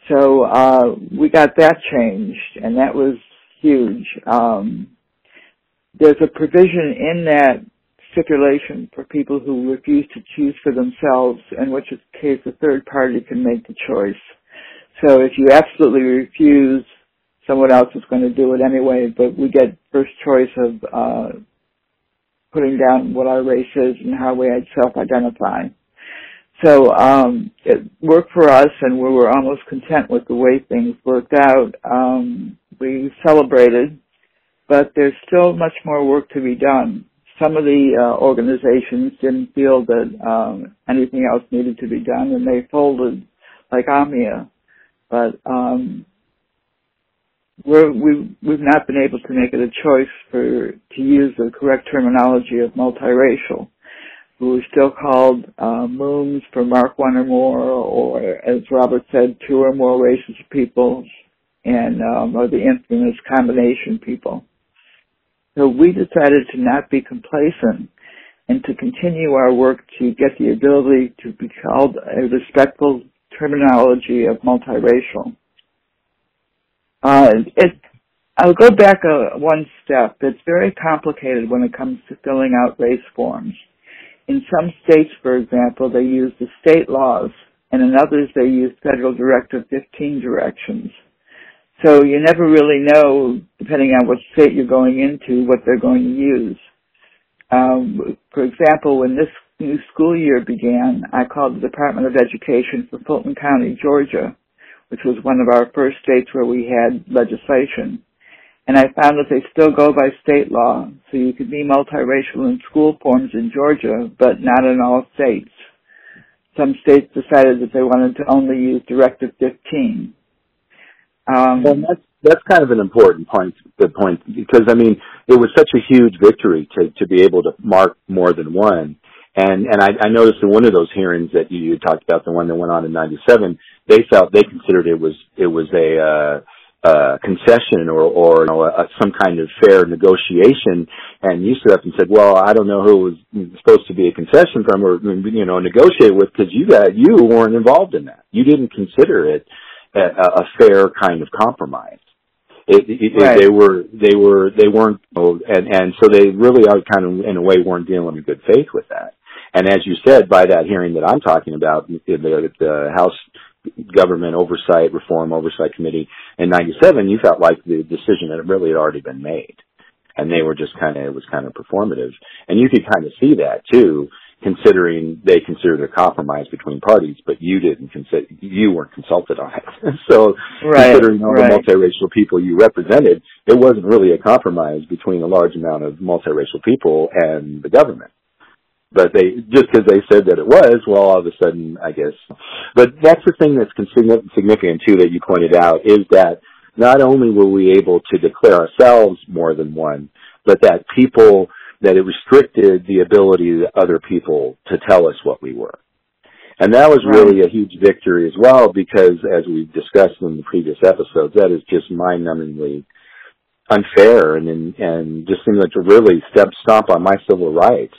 So uh, we got that changed, and that was huge. Um, there's a provision in that stipulation for people who refuse to choose for themselves, in which case a third party can make the choice. So if you absolutely refuse, someone else is going to do it anyway, but we get first choice of uh putting down what our race is and how we self-identify. So um it worked for us, and we were almost content with the way things worked out. Um we celebrated, but there's still much more work to be done. Some of the uh, organizations didn't feel that um, anything else needed to be done, and they folded, like A M I A. But um We're, we've, we've not been able to make it a choice for to use the correct terminology of multiracial. We were still called uh, M O Ms for mark one or more, or, as Robert said, two or more races of people, and um, or the infamous combination people. So we decided to not be complacent and to continue our work to get the ability to be called a respectful terminology of multiracial. Uh, it, I'll go back a, one step. It's very complicated when it comes to filling out race forms. In some states, for example, they use the state laws, and in others they use Federal Directive fifteen directions. So you never really know, depending on what state you're going into, what they're going to use. Um, for example, when this new school year began, I called the Department of Education for Fulton County, Georgia, which was one of our first states where we had legislation. And I found that they still go by state law, so you could be multiracial in school forms in Georgia, but not in all states. Some states decided that they wanted to only use Directive fifteen. Um, and that's, that's kind of an important point, the point, because, I mean, it was such a huge victory to, to be able to mark more than one. And and I, I noticed in one of those hearings that you, you talked about, the one that went on in ninety-seven, they felt they considered it was it was a uh, uh, concession or or you know, a, some kind of fair negotiation. And you stood up and said, "Well, I don't know who it was supposed to be a concession from or you know negotiate with, because you got you weren't involved in that. You didn't consider it a, a fair kind of compromise. It, it, right. They were they were they weren't and and so they really are kind of in a way weren't dealing in good faith with that." And as you said, by that hearing that I'm talking about, the, the House Government Oversight Reform Oversight Committee in ninety-seven, you felt like the decision had really had already been made. And they were just kind of, it was kind of performative. And you could kind of see that, too, considering they considered a compromise between parties, but you didn't consider, you weren't consulted on it. So right, considering all right. the multiracial people you represented, it wasn't really a compromise between a large amount of multiracial people and the government. But they just because they said that it was, well, all of a sudden, I guess. But that's the thing that's significant, too, that you pointed out, is that not only were we able to declare ourselves more than one, but that people, that it restricted the ability of other people to tell us what we were. And that was really a huge victory as well, because as we discussed in the previous episodes, that is just mind-numbingly unfair and and, and just seemed like to really step stomp on my civil rights,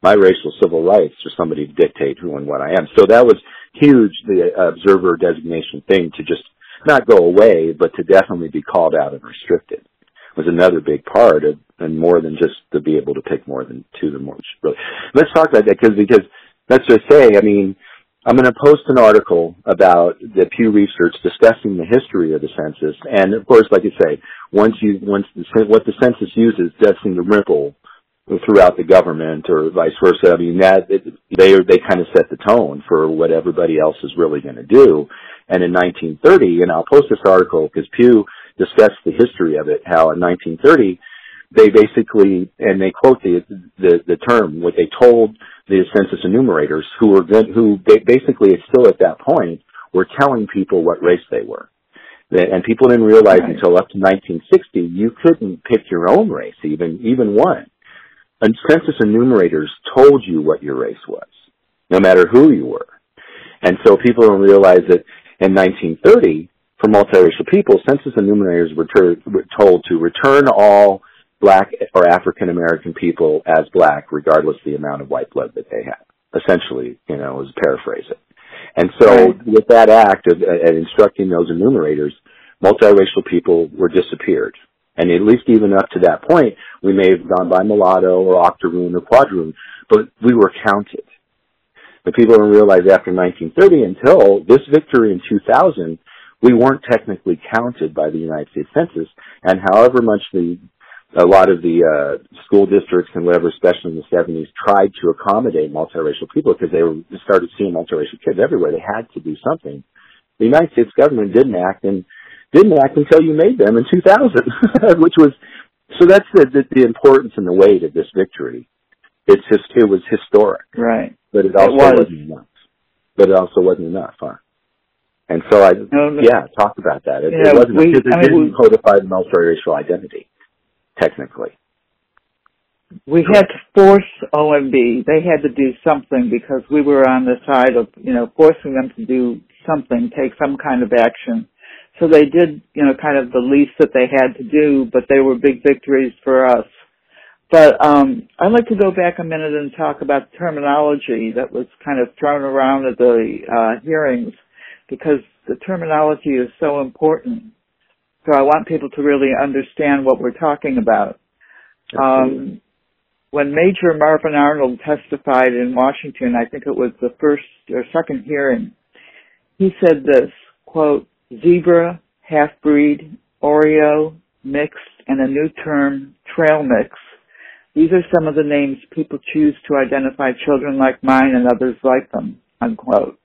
my racial civil rights, for somebody to dictate who and what I am. So that was huge, the observer designation thing, to just not go away, but to definitely be called out and restricted was another big part of, and more than just to be able to pick more than two than more. Really. Let's talk about that, because, because let's just say, I mean, I'm going to post an article about the Pew Research discussing the history of the census. And of course, like you say, once you, once the, what the census uses does seem to ripple throughout the government or vice versa. I mean, that it, they, they kind of set the tone for what everybody else is really going to do. And in nineteen thirty, and I'll post this article because Pew discussed the history of it, how in nineteen thirty, they basically, and they quote the, the, the term, what they told the census enumerators, who were then, who basically still at that point were telling people what race they were. And people didn't realize right. until up to nineteen sixty, you couldn't pick your own race, even, even one. And census enumerators told you what your race was, no matter who you were. And so people don't realize that in nineteen thirty, for multiracial people, census enumerators were, ter- were told to return all black or African American people as black, regardless of the amount of white blood that they had. Essentially, you know, is paraphrase it. And so right. with that act of, of instructing those enumerators, multiracial people were disappeared. And at least even up to that point, we may have gone by mulatto or octoroon or quadroon, but we were counted. But people don't realize after nineteen thirty, until this victory in two thousand, we weren't technically counted by the United States Census. And however much the a lot of the uh, school districts and whatever, especially in the seventies, tried to accommodate multiracial people because they were, started seeing multiracial kids everywhere. They had to do something. The United States government didn't act and didn't act until you made them in two thousand, which was, so that's the, the, the importance and the weight of this victory. It's just, it was historic. Right. But it also it was. wasn't enough. But it also wasn't enough, huh? And so I, no, no. yeah, talked about that. It, yeah, it wasn't we, enough because I it mean, didn't we, codify the multiracial identity. Technically. We had to force O M B. They had to do something because we were on the side of, you know, forcing them to do something, take some kind of action. So they did, you know, kind of the least that they had to do, but they were big victories for us. But um, I'd like to go back a minute and talk about terminology that was kind of thrown around at the uh, hearings, because the terminology is so important. So I want people to really understand what we're talking about. Um, when Major Marvin Arnold testified in Washington, I think it was the first or second hearing, he said this, quote, zebra, half-breed, Oreo, mixed, and a new term, trail mix. These are some of the names people choose to identify children like mine and others like them, unquote.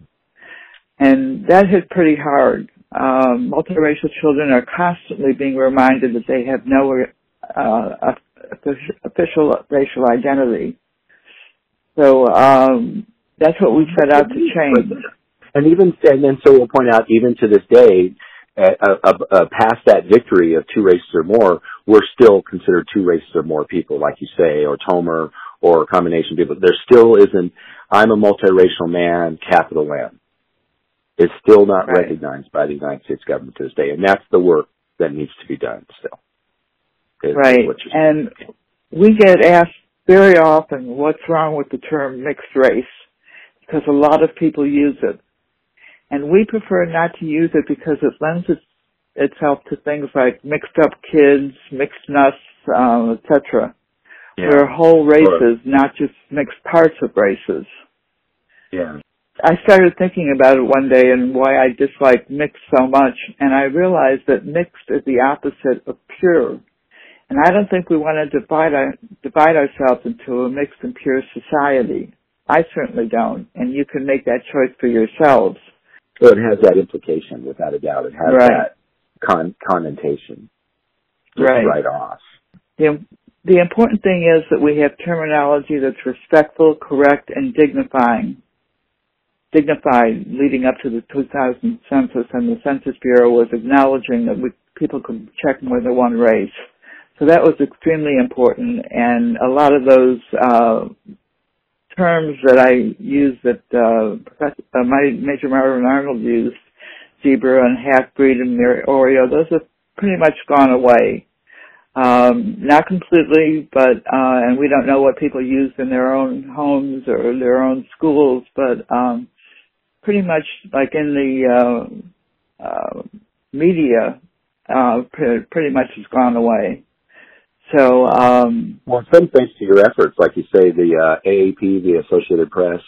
And that hit pretty hard. Um, multiracial children are constantly being reminded that they have no uh, official racial identity. So um, that's what we set out to change. And even and then, so we'll point out, even to this day, uh, uh, uh, past that victory of two races or more, we're still considered two races or more people, like you say, or Tomer, or a combination of people. There still isn't, I'm a multiracial man, capital M. It's still not right. recognized by the United States government to this day, and that's the work that needs to be done still. Right, and we get asked very often what's wrong with the term mixed race, because a lot of people use it. And we prefer not to use it because it lends it, itself to things like mixed up kids, mixed nuts, um, et cetera. Yeah. We're whole races, not just mixed parts of races. Yeah. I started thinking about it one day and why I dislike mixed so much, and I realized that mixed is the opposite of pure. And I don't think we want to divide, our, divide ourselves into a mixed and pure society. I certainly don't, and you can make that choice for yourselves. So it has that implication, without a doubt. It has right. that con- connotation right. right off. The, the important thing is that we have terminology that's respectful, correct, and dignifying. Dignified leading up to the two thousand census, and the Census Bureau was acknowledging that we, people could check more than one race. So that was extremely important, and a lot of those uh, terms that I use that uh, Professor, uh, my Major Marvin Arnold used, zebra and half-breed and Oreo, those have pretty much gone away. Um, not completely, but, uh, and we don't know what people use in their own homes or their own schools, but um, pretty much like in the uh, uh, media, uh, pretty, pretty much has gone away. So, um, well, some thanks to your efforts, like you say, the uh, A A P, the Associated Press,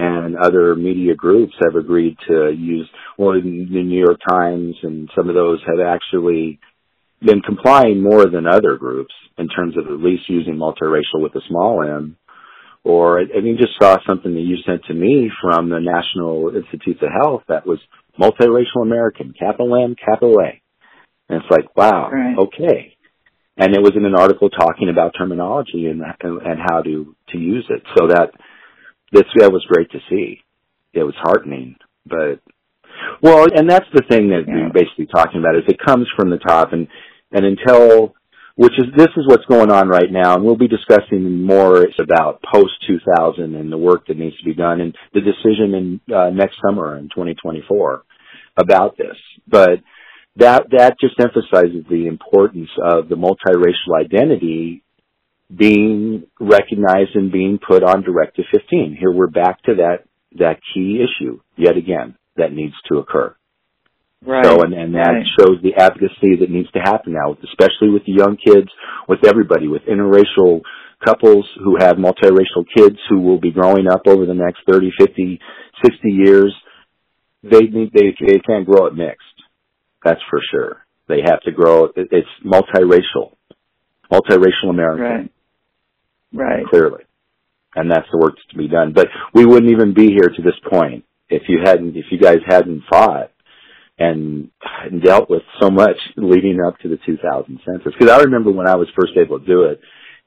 and other media groups have agreed to use, well, the New York Times and some of those have actually been complying more than other groups in terms of at least using multiracial with a small m. Or, I mean, just saw something that you sent to me from the National Institutes of Health that was multiracial American, capital M, capital A. And it's like, wow, right. Okay. And it was in an article talking about terminology and and how to, to use it. So that this that was great to see. It was heartening. But, well, and that's the thing that yeah. we're basically talking about is it comes from the top. And, and until, which is, this is what's going on right now. And we'll be discussing more about post two thousand and the work that needs to be done and the decision in uh, next summer in twenty twenty-four about this. But That that just emphasizes the importance of the multiracial identity being recognized and being put on Directive fifteen. Here we're back to that that key issue yet again that needs to occur. Right. So and, and that right. shows the advocacy that needs to happen now, especially with the young kids, with everybody, with interracial couples who have multiracial kids who will be growing up over the next thirty, fifty, sixty years. They need they they can't grow up mixed. That's for sure. They have to grow. It's multiracial, multiracial American. Right. Right. Clearly. And that's the work that's to be done. But we wouldn't even be here to this point if you hadn't, if you guys hadn't fought and dealt with so much leading up to the two thousand census. Because I remember when I was first able to do it,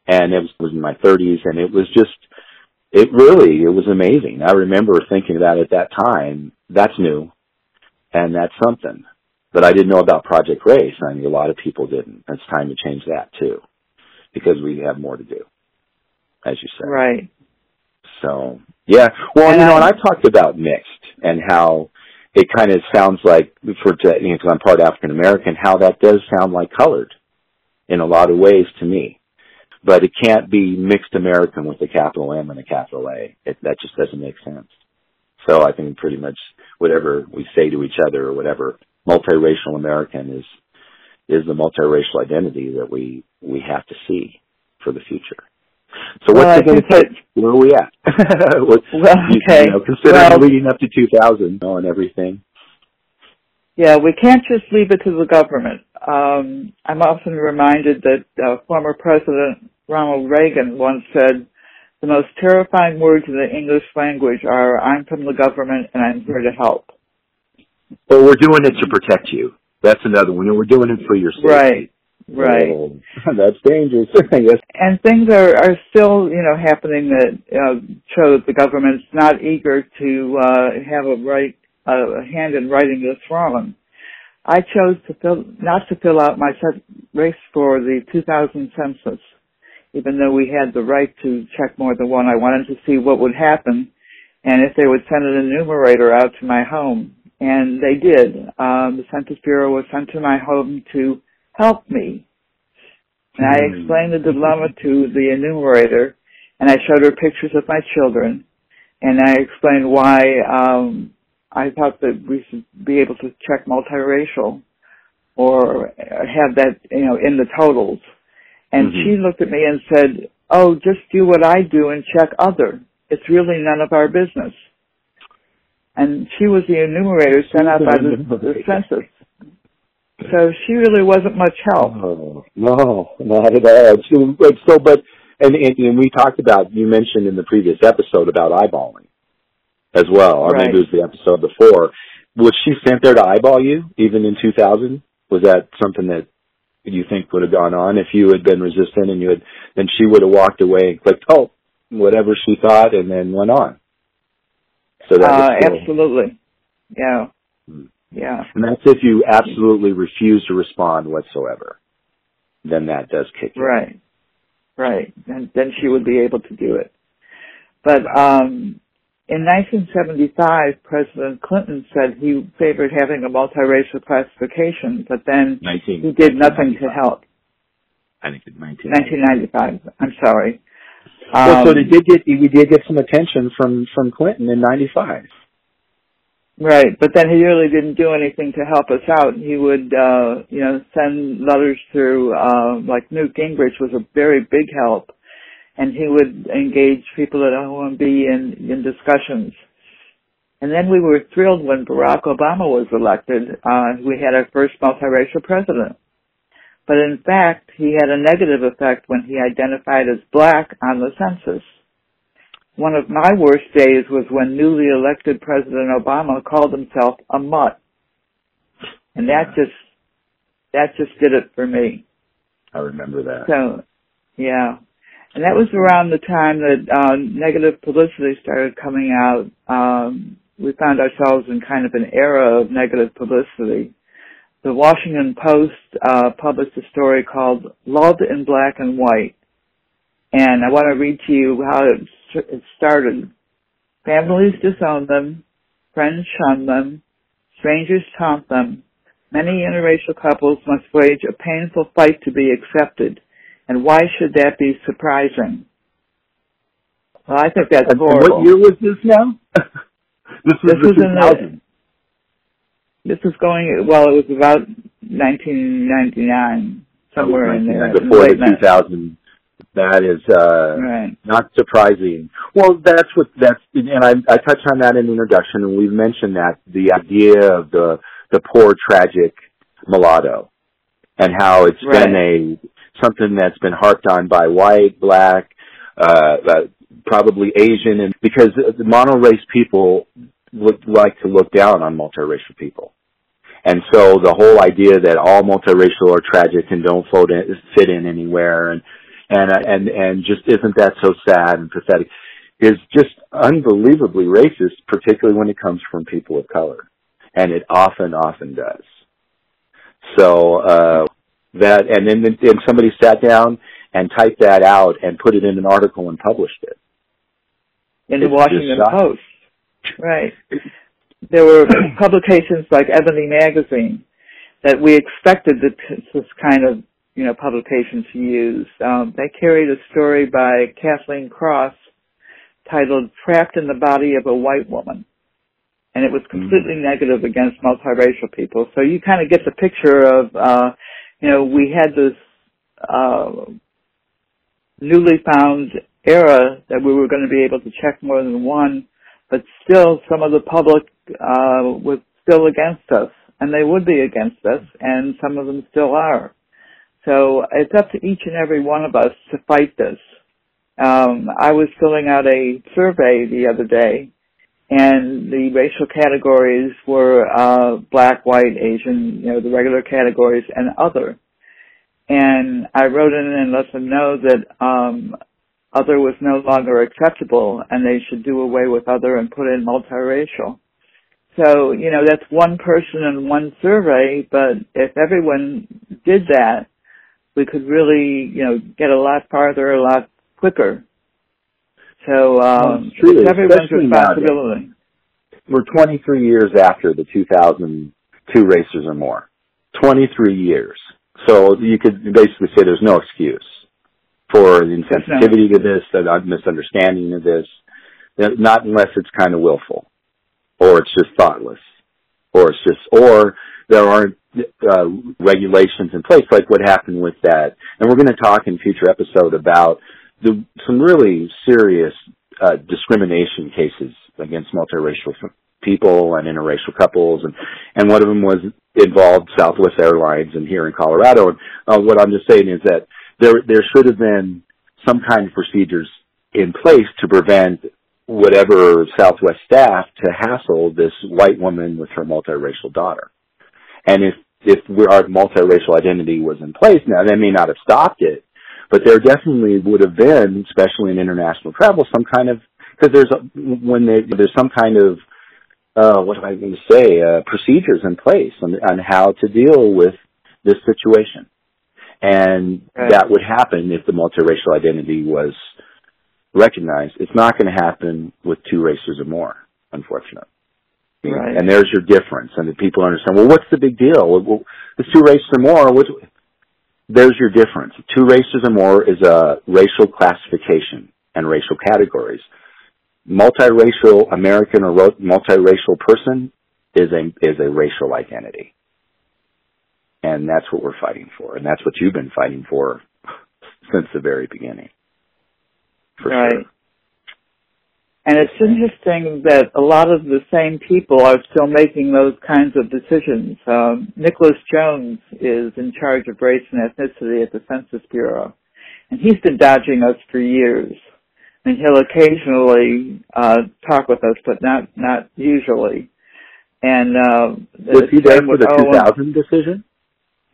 and it was in my thirties, and it was just, it really, it was amazing. I remember thinking about it at that time, that's new, and that's something. But I didn't know about Project RACE. I mean, a lot of people didn't. It's time to change that, too, because we have more to do, as you said. Right. So, yeah. Well, and you know, I, and I talked about mixed and how it kind of sounds like, for you know, because I'm part African-American, how that does sound like colored in a lot of ways to me. But it can't be mixed American with a capital M and a capital A. It, that just doesn't make sense. So I think pretty much whatever we say to each other or whatever, multiracial American is is the multiracial identity that we, we have to see for the future. So what's well, it going to take? Where are we at? what's, well, okay. you know, considering well, leading up to two thousand on everything. Yeah, we can't just leave it to the government. Um, I'm often reminded that uh, former President Ronald Reagan once said, the most terrifying words in the English language are, I'm from the government and I'm here to help. Or we're doing it to protect you. That's another one. And we're doing it for your safety. Right, right. Oh, that's dangerous. Yes. And things are, are still, you know, happening that uh, show that the government's not eager to uh, have a right uh, hand in righting this wrong. I chose to fill, not to fill out my race for the two thousand census, even though we had the right to check more than one. I wanted to see what would happen and if they would send an enumerator out to my home. And they did. Um, the Census Bureau was sent to my home to help me. And I explained the dilemma to the enumerator, and I showed her pictures of my children, and I explained why um, I thought that we should be able to check multiracial or have that, you know, in the totals. And mm-hmm. she looked at me and said, oh, just do what I do and check other. It's really none of our business. And she was the enumerator sent out by the, the census. So she really wasn't much help. Oh, no, not at all. It's so, but, and, and, and we talked about, you mentioned in the previous episode about eyeballing as well, or right. maybe it was the episode before. Was she sent there to eyeball you, even in two thousand? Was that something that you think would have gone on if you had been resistant and you had, then she would have walked away and clicked, oh, whatever she thought, and then went on? So that uh, cool. Absolutely. Yeah. Hmm. Yeah. And that's if you absolutely refuse to respond whatsoever, then that does kick in. Right. Right. And then she would be able to do it. But um, in nineteen seventy-five, President Clinton said he favored having a multiracial classification, but then he did nothing to help. I think it's nineteen ninety-five. I'm sorry. Um, well, so they did get, we did get some attention from, from Clinton in ninety-five. Right, but then he really didn't do anything to help us out. He would, uh, you know, send letters through, uh, like Newt Gingrich was a very big help, and he would engage people at O M B in, in discussions. And then we were thrilled when Barack Obama was elected. Uh, we had our first multiracial president. But in fact, he had a negative effect when he identified as black on the census. One of my worst days was when newly elected President Obama called himself a mutt. And that yeah. just, that just did it for me. I remember that. So, yeah. And that was around the time that, uh, negative publicity started coming out. Um, we found ourselves in kind of an era of negative publicity. The Washington Post uh published a story called Love in Black and White. And I want to read to you how it, it started. Families disown them, friends shun them, strangers taunt them. Many interracial couples must wage a painful fight to be accepted. And why should that be surprising? Well, I think that's horrible. What year was this now? this was, this was in the... This was going, well, it was about nineteen ninety-nine, somewhere in there. Before the two thousand, that is uh, right. not surprising. Well, that's what, that's, and I, I touched on that in the introduction, and we've mentioned that, the idea of the, the poor, tragic mulatto, and how it's right. been a, something that's been harped on by white, black, uh, uh, probably Asian, and because the monorace people would like to look down on multiracial people. And so the whole idea that all multiracial are tragic and don't in, fit in anywhere and, and, and, and just isn't that so sad and pathetic is just unbelievably racist, particularly when it comes from people of color. And it often, often does. So, uh, that, and then, and somebody sat down and typed that out and put it in an article and published it. In the Washington Post. Right. There were publications like Ebony Magazine that we expected that this kind of, you know, publication to use. Um, they carried a story by Kathleen Cross titled Trapped in the Body of a White Woman. And it was completely mm-hmm. negative against multiracial people. So you kind of get the picture of, uh, you know, we had this uh, newly found era that we were going to be able to check more than one, but still some of the public uh was still against us, and they would be against us, and some of them still are. So it's up to each and every one of us to fight this. Um I was filling out a survey the other day, and the racial categories were uh black, white, Asian, you know, the regular categories, and other. And I wrote in and let them know that um other was no longer acceptable, and they should do away with other and put in multiracial. So, you know, that's one person and one survey, but if everyone did that, we could really, you know, get a lot farther, a lot quicker. So, um, well, it's everyone's responsibility. Nowadays. We're twenty-three years after the two thousand two races or more. twenty-three years. So you could basically say there's no excuse for the insensitivity to this, the misunderstanding of this, not unless it's kind of willful, or it's just thoughtless, or it's just, or there aren't uh, regulations in place, like what happened with that. And we're going to talk in future episode about the, some really serious uh, discrimination cases against multiracial people and interracial couples, and, and one of them was involved Southwest Airlines and here in Colorado. And uh, what I'm just saying is that There, there should have been some kind of procedures in place to prevent whatever Southwest staff to hassle this white woman with her multiracial daughter. And if, if we, our multiracial identity was in place now, they may not have stopped it, but there definitely would have been, especially in international travel, some kind of, because there's, a, when they, there's some kind of, uh, what am I going to say, uh, procedures in place on, on how to deal with this situation. And that would happen if the multiracial identity was recognized it's not going to happen with two races or more, unfortunately. Right. And there's your difference. And the people understand, well, what's the big deal? Well, it's two races or more. What's, there's your difference. Two races or more is a racial classification and racial categories. Multiracial American or multiracial person is a is a racial identity. And that's what we're fighting for. And that's what you've been fighting for since the very beginning. For right. Sure. And it's interesting that a lot of the same people are still making those kinds of decisions. Um, Nicholas Jones is in charge of race and ethnicity at the Census Bureau, and he's been dodging us for years. And he'll occasionally uh, talk with us, but not not usually. And uh, was he there for the two thousand decision?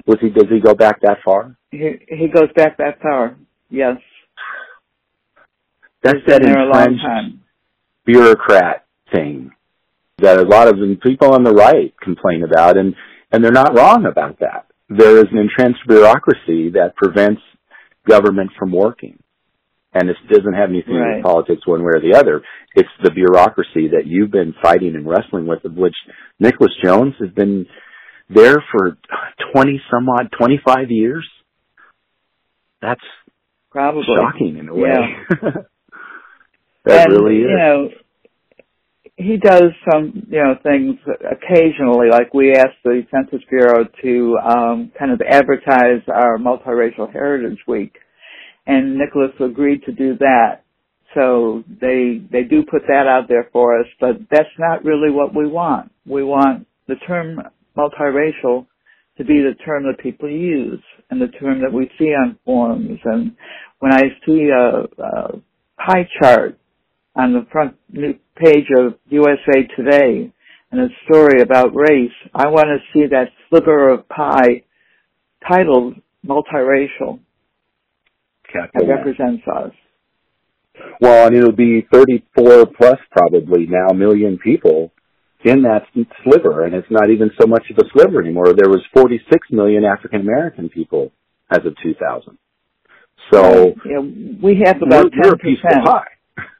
Was he? Does he go back that far? He he goes back that far. Yes. That's he's that been there a long time. Bureaucrat thing that a lot of them, people on the right complain about, and, and they're not wrong about that. There is an entrenched bureaucracy that prevents government from working, and this doesn't have anything right. to do with politics one way or the other. It's the bureaucracy that you've been fighting and wrestling with, of which Nicholas Jones has been there for twenty some odd, twenty-five years. That's probably shocking in a way. Yeah. That and, really is. You know, he does some, you know, things occasionally, like we asked the Census Bureau to um, kind of advertise our Multiracial Heritage Week, and Nicholas agreed to do that. So they they do put that out there for us, but that's not really what we want. We want the term multiracial to be the term that people use and the term that we see on forums. And when I see a, a pie chart on the front page of U S A Today and a story about race, I want to see that sliver of pie titled multiracial that represents us. Well, and it'll be thirty-four plus probably now million people in that sliver, and it's not even so much of a sliver anymore. There was forty-six million African-American people as of two thousand. So yeah, we have about we're, ten percent. We're a piece of the pie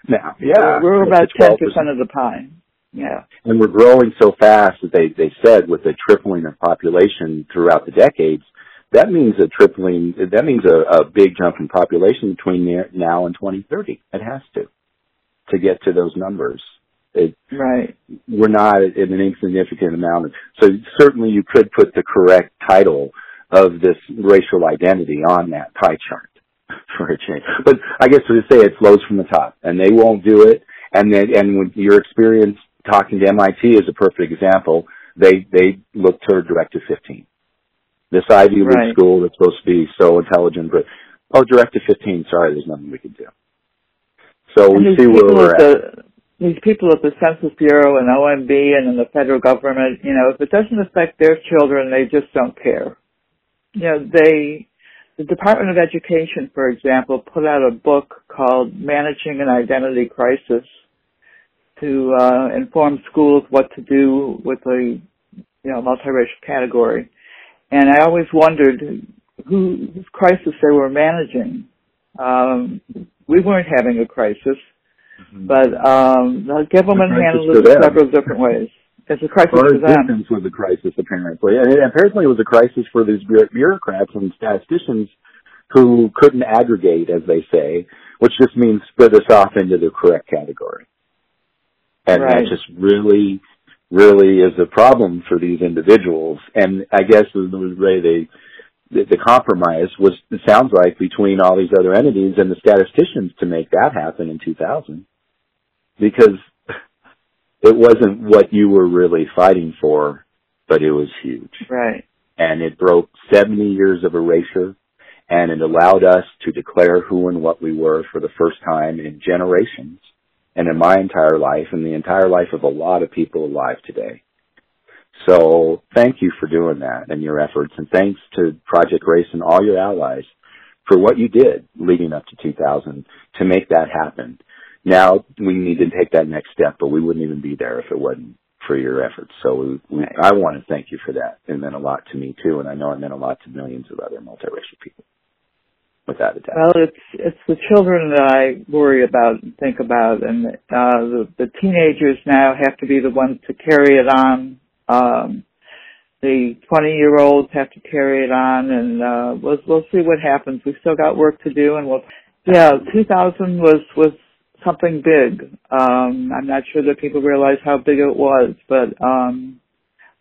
now. Yeah, we're, we're about ten percent of the pie. Yeah, and we're growing so fast that they, they said with the tripling of population throughout the decades, that means a tripling. That means a, a big jump in population between now and twenty thirty. It has to to get to those numbers. It, right. We're not in an insignificant amount. Of, so certainly, you could put the correct title of this racial identity on that pie chart. For a change, but I guess to say it flows from the top, and they won't do it. And then, and when your experience talking to M I T is a perfect example, they they look to Directive fifteen, this Ivy League right. school that's supposed to be so intelligent, but oh, Directive fifteen, sorry, there's nothing we can do. So and we see where we're at. The, these people at the Census Bureau and O M B and in the federal government, you know, if it doesn't affect their children, they just don't care. You know, they. The Department of Education, for example, put out a book called Managing an Identity Crisis to uh, inform schools what to do with the, you know, multiracial category. And I always wondered who, whose crisis they were managing. Um, we weren't having a crisis, mm-hmm. but um, the government handled it in several different ways. It's a crisis for them. Was a crisis, apparently. And it, apparently it was a crisis for these bureaucrats and statisticians who couldn't aggregate, as they say, which just means split us off into the correct category. And right. that just really, really is a problem for these individuals. And I guess the way they, the, the compromise was, it sounds like, between all these other entities and the statisticians to make that happen in two thousand. Because it wasn't what you were really fighting for, but it was huge. Right. And it broke seventy years of erasure, and it allowed us to declare who and what we were for the first time in generations, and in my entire life, and the entire life of a lot of people alive today. So thank you for doing that and your efforts, and thanks to Project RACE and all your allies for what you did leading up to two thousand to make that happen. Now we need to take that next step, but we wouldn't even be there if it wasn't for your efforts. So we, we, right. I want to thank you for that. It meant a lot to me, too, and I know it meant a lot to millions of other multiracial people. without a doubt. Well, it's it's the children that I worry about and think about, and uh, the, the teenagers now have to be the ones to carry it on. Um, the twenty-year-olds have to carry it on, and uh, we'll we'll see what happens. We've still got work to do, and we'll. Yeah, two thousand was was something big. Um, I'm not sure that people realize how big it was, but um,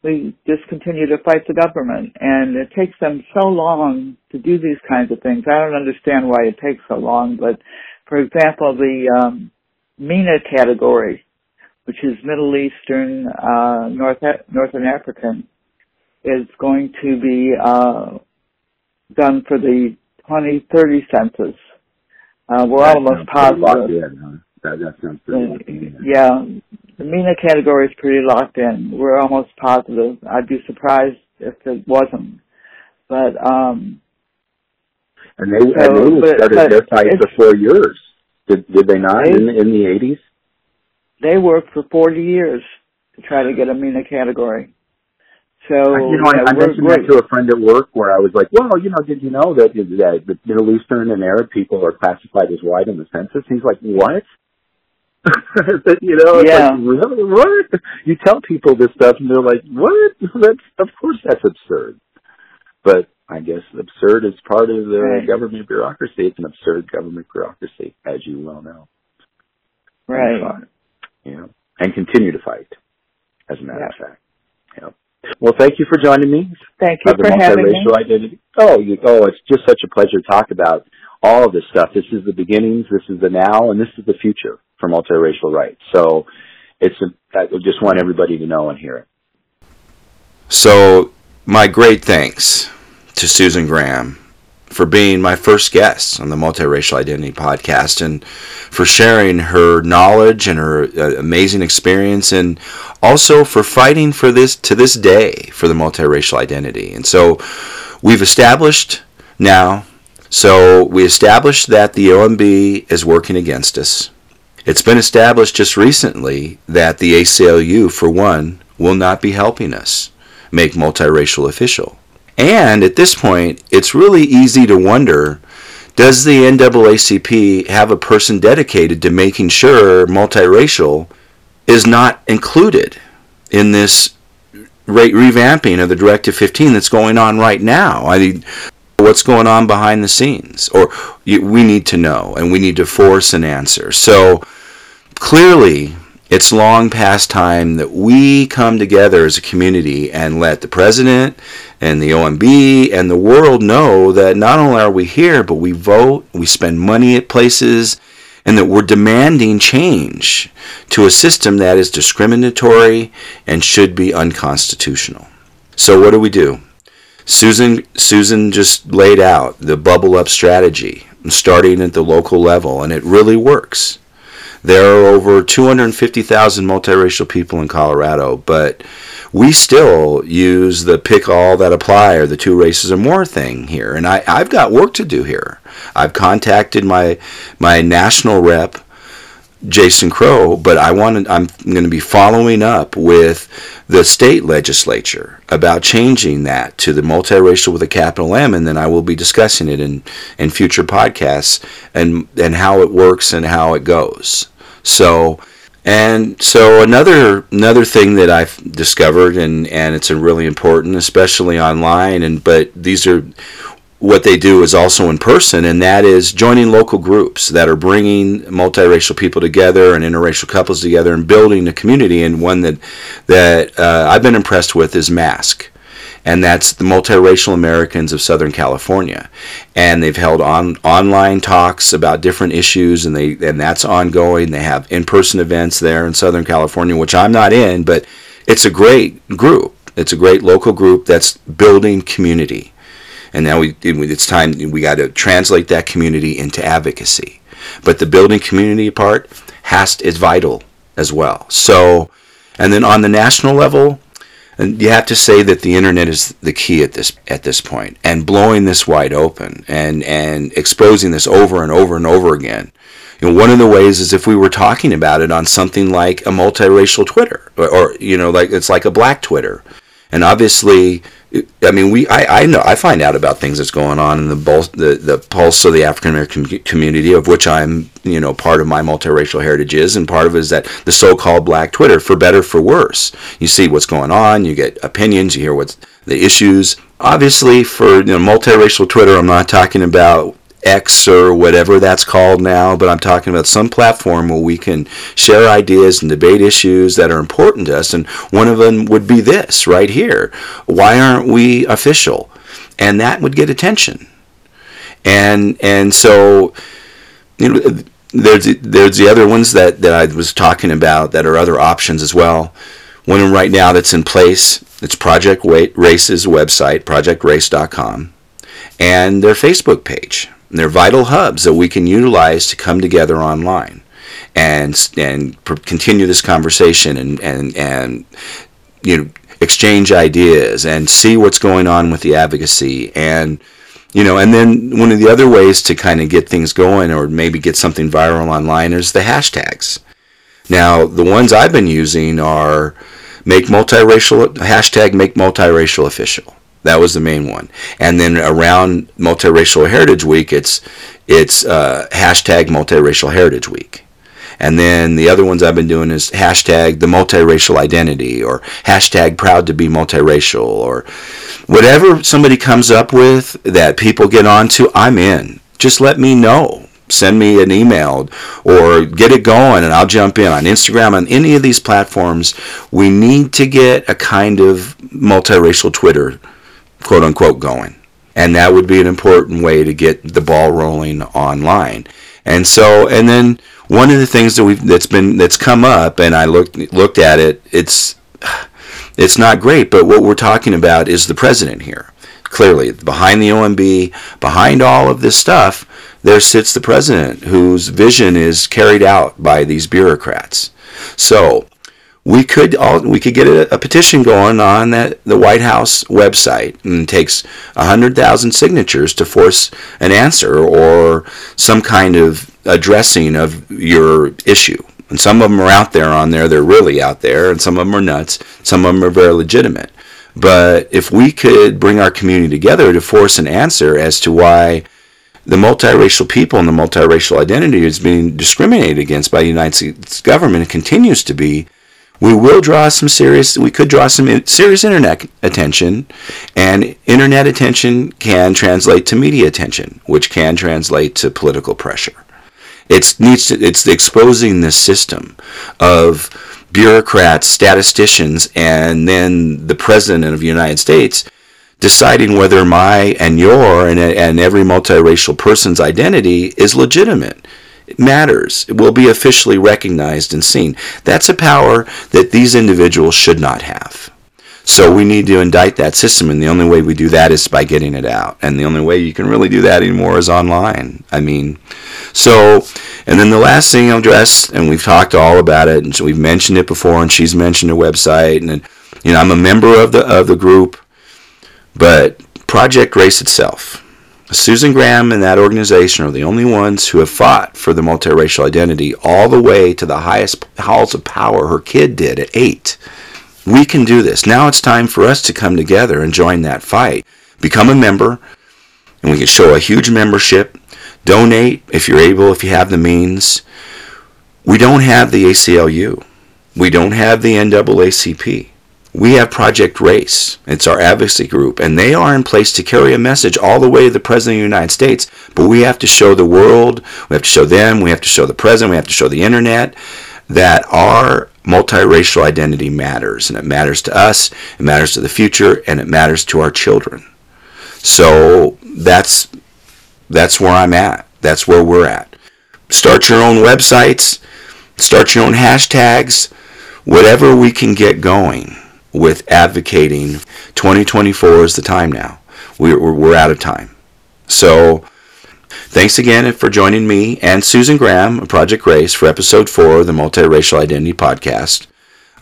we just continue to fight the government, and it takes them so long to do these kinds of things. I don't understand why it takes so long, but for example, the um, MENA category, which is Middle Eastern, uh, North Northern African, is going to be uh, done for the twenty thirty census. Uh, we're that almost positive. In, huh? that, that sounds pretty uh, yeah, the MENA category is pretty locked in. We're almost positive. I'd be surprised if it wasn't. But um, and they, so, and they but, started but their fight for four years. Did did they not they, in, in the eighties? They worked for forty years to try to get a MENA category. So you know, yeah, I, I mentioned that to a friend at work, where I was like, "Well, you know, did you know that, that the Middle Eastern and Arab people are classified as white in the census?" He's like, "What?" You know, it's yeah. like, really? What? You tell people this stuff, and they're like, "What? That's of course that's absurd." But I guess absurd is part of the right. government bureaucracy. It's an absurd government bureaucracy, as you well know. Right. And, you know, and continue to fight. As a matter yeah. of fact. Yeah. Well, thank you for joining me. Thank you uh, for having me. Identity. Oh, you, oh, it's just such a pleasure to talk about all of this stuff. This is the beginnings, this is the now, and this is the future for multiracial rights. So it's a, I just want everybody to know and hear it. So my great thanks to Susan Graham for being my first guest on the Multiracial Identity Podcast and for sharing her knowledge and her uh, amazing experience, and also for fighting for this to this day for the multiracial identity. And so we've established now, so we established that the O M B is working against us. It's been established just recently that the A C L U, for one, will not be helping us make multiracial official. And at this point, it's really easy to wonder, does the N double A C P have a person dedicated to making sure multiracial is not included in this re- revamping of the Directive fifteen that's going on right now? I mean, what's going on behind the scenes? Or you, we need to know, and we need to force an answer. So clearly, it's long past time that we come together as a community and let the president and the O M B and the world know that not only are we here, but we vote, we spend money at places, and that we're demanding change to a system that is discriminatory and should be unconstitutional. So what do we do? Susan, Susan just laid out the bubble up strategy, starting at the local level, and it really works. There are over two hundred fifty thousand multiracial people in Colorado, but we still use the pick all that apply or the two races or more thing here. And I, I've got work to do here. I've contacted my my national rep, Jason Crow, but I want to, I'm going to be following up with the state legislature about changing that to the multiracial with a capital M, and then I will be discussing it in, in future podcasts and, and how it works and how it goes. So, and so another another thing that I've discovered, and, and it's a really important, especially online, and but these are what they do is also in person, and that is joining local groups that are bringing multiracial people together and interracial couples together and building a community. And one that that uh, I've been impressed with is MASC, and that's the Multiracial Americans of Southern California, and they've held on online talks about different issues, and they and that's ongoing. They have in-person events there in Southern California, which I'm not in, but it's a great group. It's a great local group that's building community, and now we it's time we got to translate that community into advocacy. But the building community part has is vital as well. So, and then on the national level, and you have to say that the internet is the key at this at this point, and blowing this wide open and, and exposing this over and over and over again. You know, one of the ways is if we were talking about it on something like a multiracial Twitter, or, or you know, like it's like a black Twitter, And obviously, I mean, we I, I know I find out about things that's going on in the pulse, the, the pulse of the African American community, of which I'm, you know, part of my multiracial heritage is, and part of it is that the so-called Black Twitter, for better, for worse. You see what's going on, you get opinions, you hear what's the issues. Obviously, for, you know, multiracial Twitter, I'm not talking about X or whatever that's called now, but I'm talking about some platform where we can share ideas and debate issues that are important to us, and one of them would be this right here. Why aren't we official? And that would get attention. And and so, you know, there's there's the other ones that, that I was talking about that are other options as well. One of them right now that's in place, it's Project Race's website, Project Race dot com, and their Facebook page. And they're vital hubs that we can utilize to come together online and and pr- continue this conversation and, and, and you know, exchange ideas and see what's going on with the advocacy. And, you know, and then one of the other ways to kind of get things going or maybe get something viral online is the hashtags. Now, the ones I've been using are make multiracial, hashtag make multiracial official. That was the main one. And then around Multiracial Heritage Week, it's it's uh, hashtag Multiracial Heritage Week. And then the other ones I've been doing is hashtag the multiracial identity, or hashtag proud to be multiracial, or whatever somebody comes up with that people get onto, I'm in. Just let me know. Send me an email or get it going and I'll jump in on Instagram, on any of these platforms. We need to get a kind of multiracial Twitter, quote unquote, going. And that would be an important way to get the ball rolling online. And so, and then one of the things that we've that's been that's come up, and I looked looked at it, it's it's not great, but what we're talking about is the president here. Clearly, behind the O M B, behind all of this stuff, there sits the president whose vision is carried out by these bureaucrats. So We could all, we could get a, a petition going on that the White House website, and it takes one hundred thousand signatures to force an answer or some kind of addressing of your issue. And some of them are out there on there, they're really out there, and some of them are nuts, some of them are very legitimate. But if we could bring our community together to force an answer as to why the multiracial people and the multiracial identity is being discriminated against by the United States government and continues to be, We will draw some serious, we could draw some serious internet attention, and internet attention can translate to media attention, which can translate to political pressure. It's needs to, it's exposing this system of bureaucrats, statisticians, and then the president of the United States deciding whether my and your and, and every multiracial person's identity is legitimate. It matters. It will be officially recognized and seen. That's a power that these individuals should not have. So we need to indict that system, and the only way we do that is by getting it out. And the only way you can really do that anymore is online. I mean, so, and then the last thing I'll address, and we've talked all about it, and so we've mentioned it before, and she's mentioned a website, and, and you know, I'm a member of the of the group, but Project Race itself. Susan Graham and that organization are the only ones who have fought for the multiracial identity all the way to the highest halls of power. Her kid did at eight. We can do this. Now it's time for us to come together and join that fight. Become a member, and we can show a huge membership. Donate if you're able, if you have the means. We don't have the A C L U. We don't have the N double A C P. We have Project Race. It's our advocacy group, and they are in place to carry a message all the way to the President of the United States, but we have to show the world, we have to show them, we have to show the President, we have to show the Internet that our multiracial identity matters, and it matters to us, it matters to the future, and it matters to our children. So that's that's where I'm at. That's where we're at. Start your own websites, start your own hashtags, whatever we can get going with advocating. Twenty twenty-four is the time now. We're, we're out of time. So thanks again for joining me and Susan Graham of Project Race for episode four of the Multiracial Identity Podcast.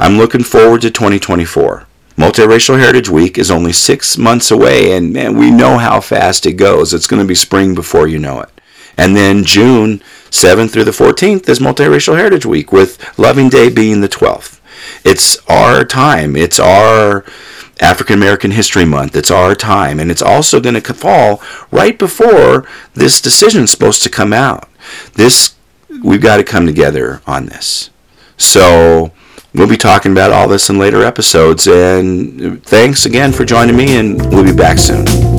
I'm looking forward to twenty twenty-four. Multiracial Heritage Week is only six months away, and man, we know how fast it goes. It's going to be spring before you know it. And then June seventh through the fourteenth is Multiracial Heritage Week, with Loving Day being the twelfth. It's our time. It's our African American History Month. It's our time, and it's also going to fall right before this decision is supposed to come out. This, we've got to come together on this. So we'll be talking about all this in later episodes, and thanks again for joining me, and we'll be back soon.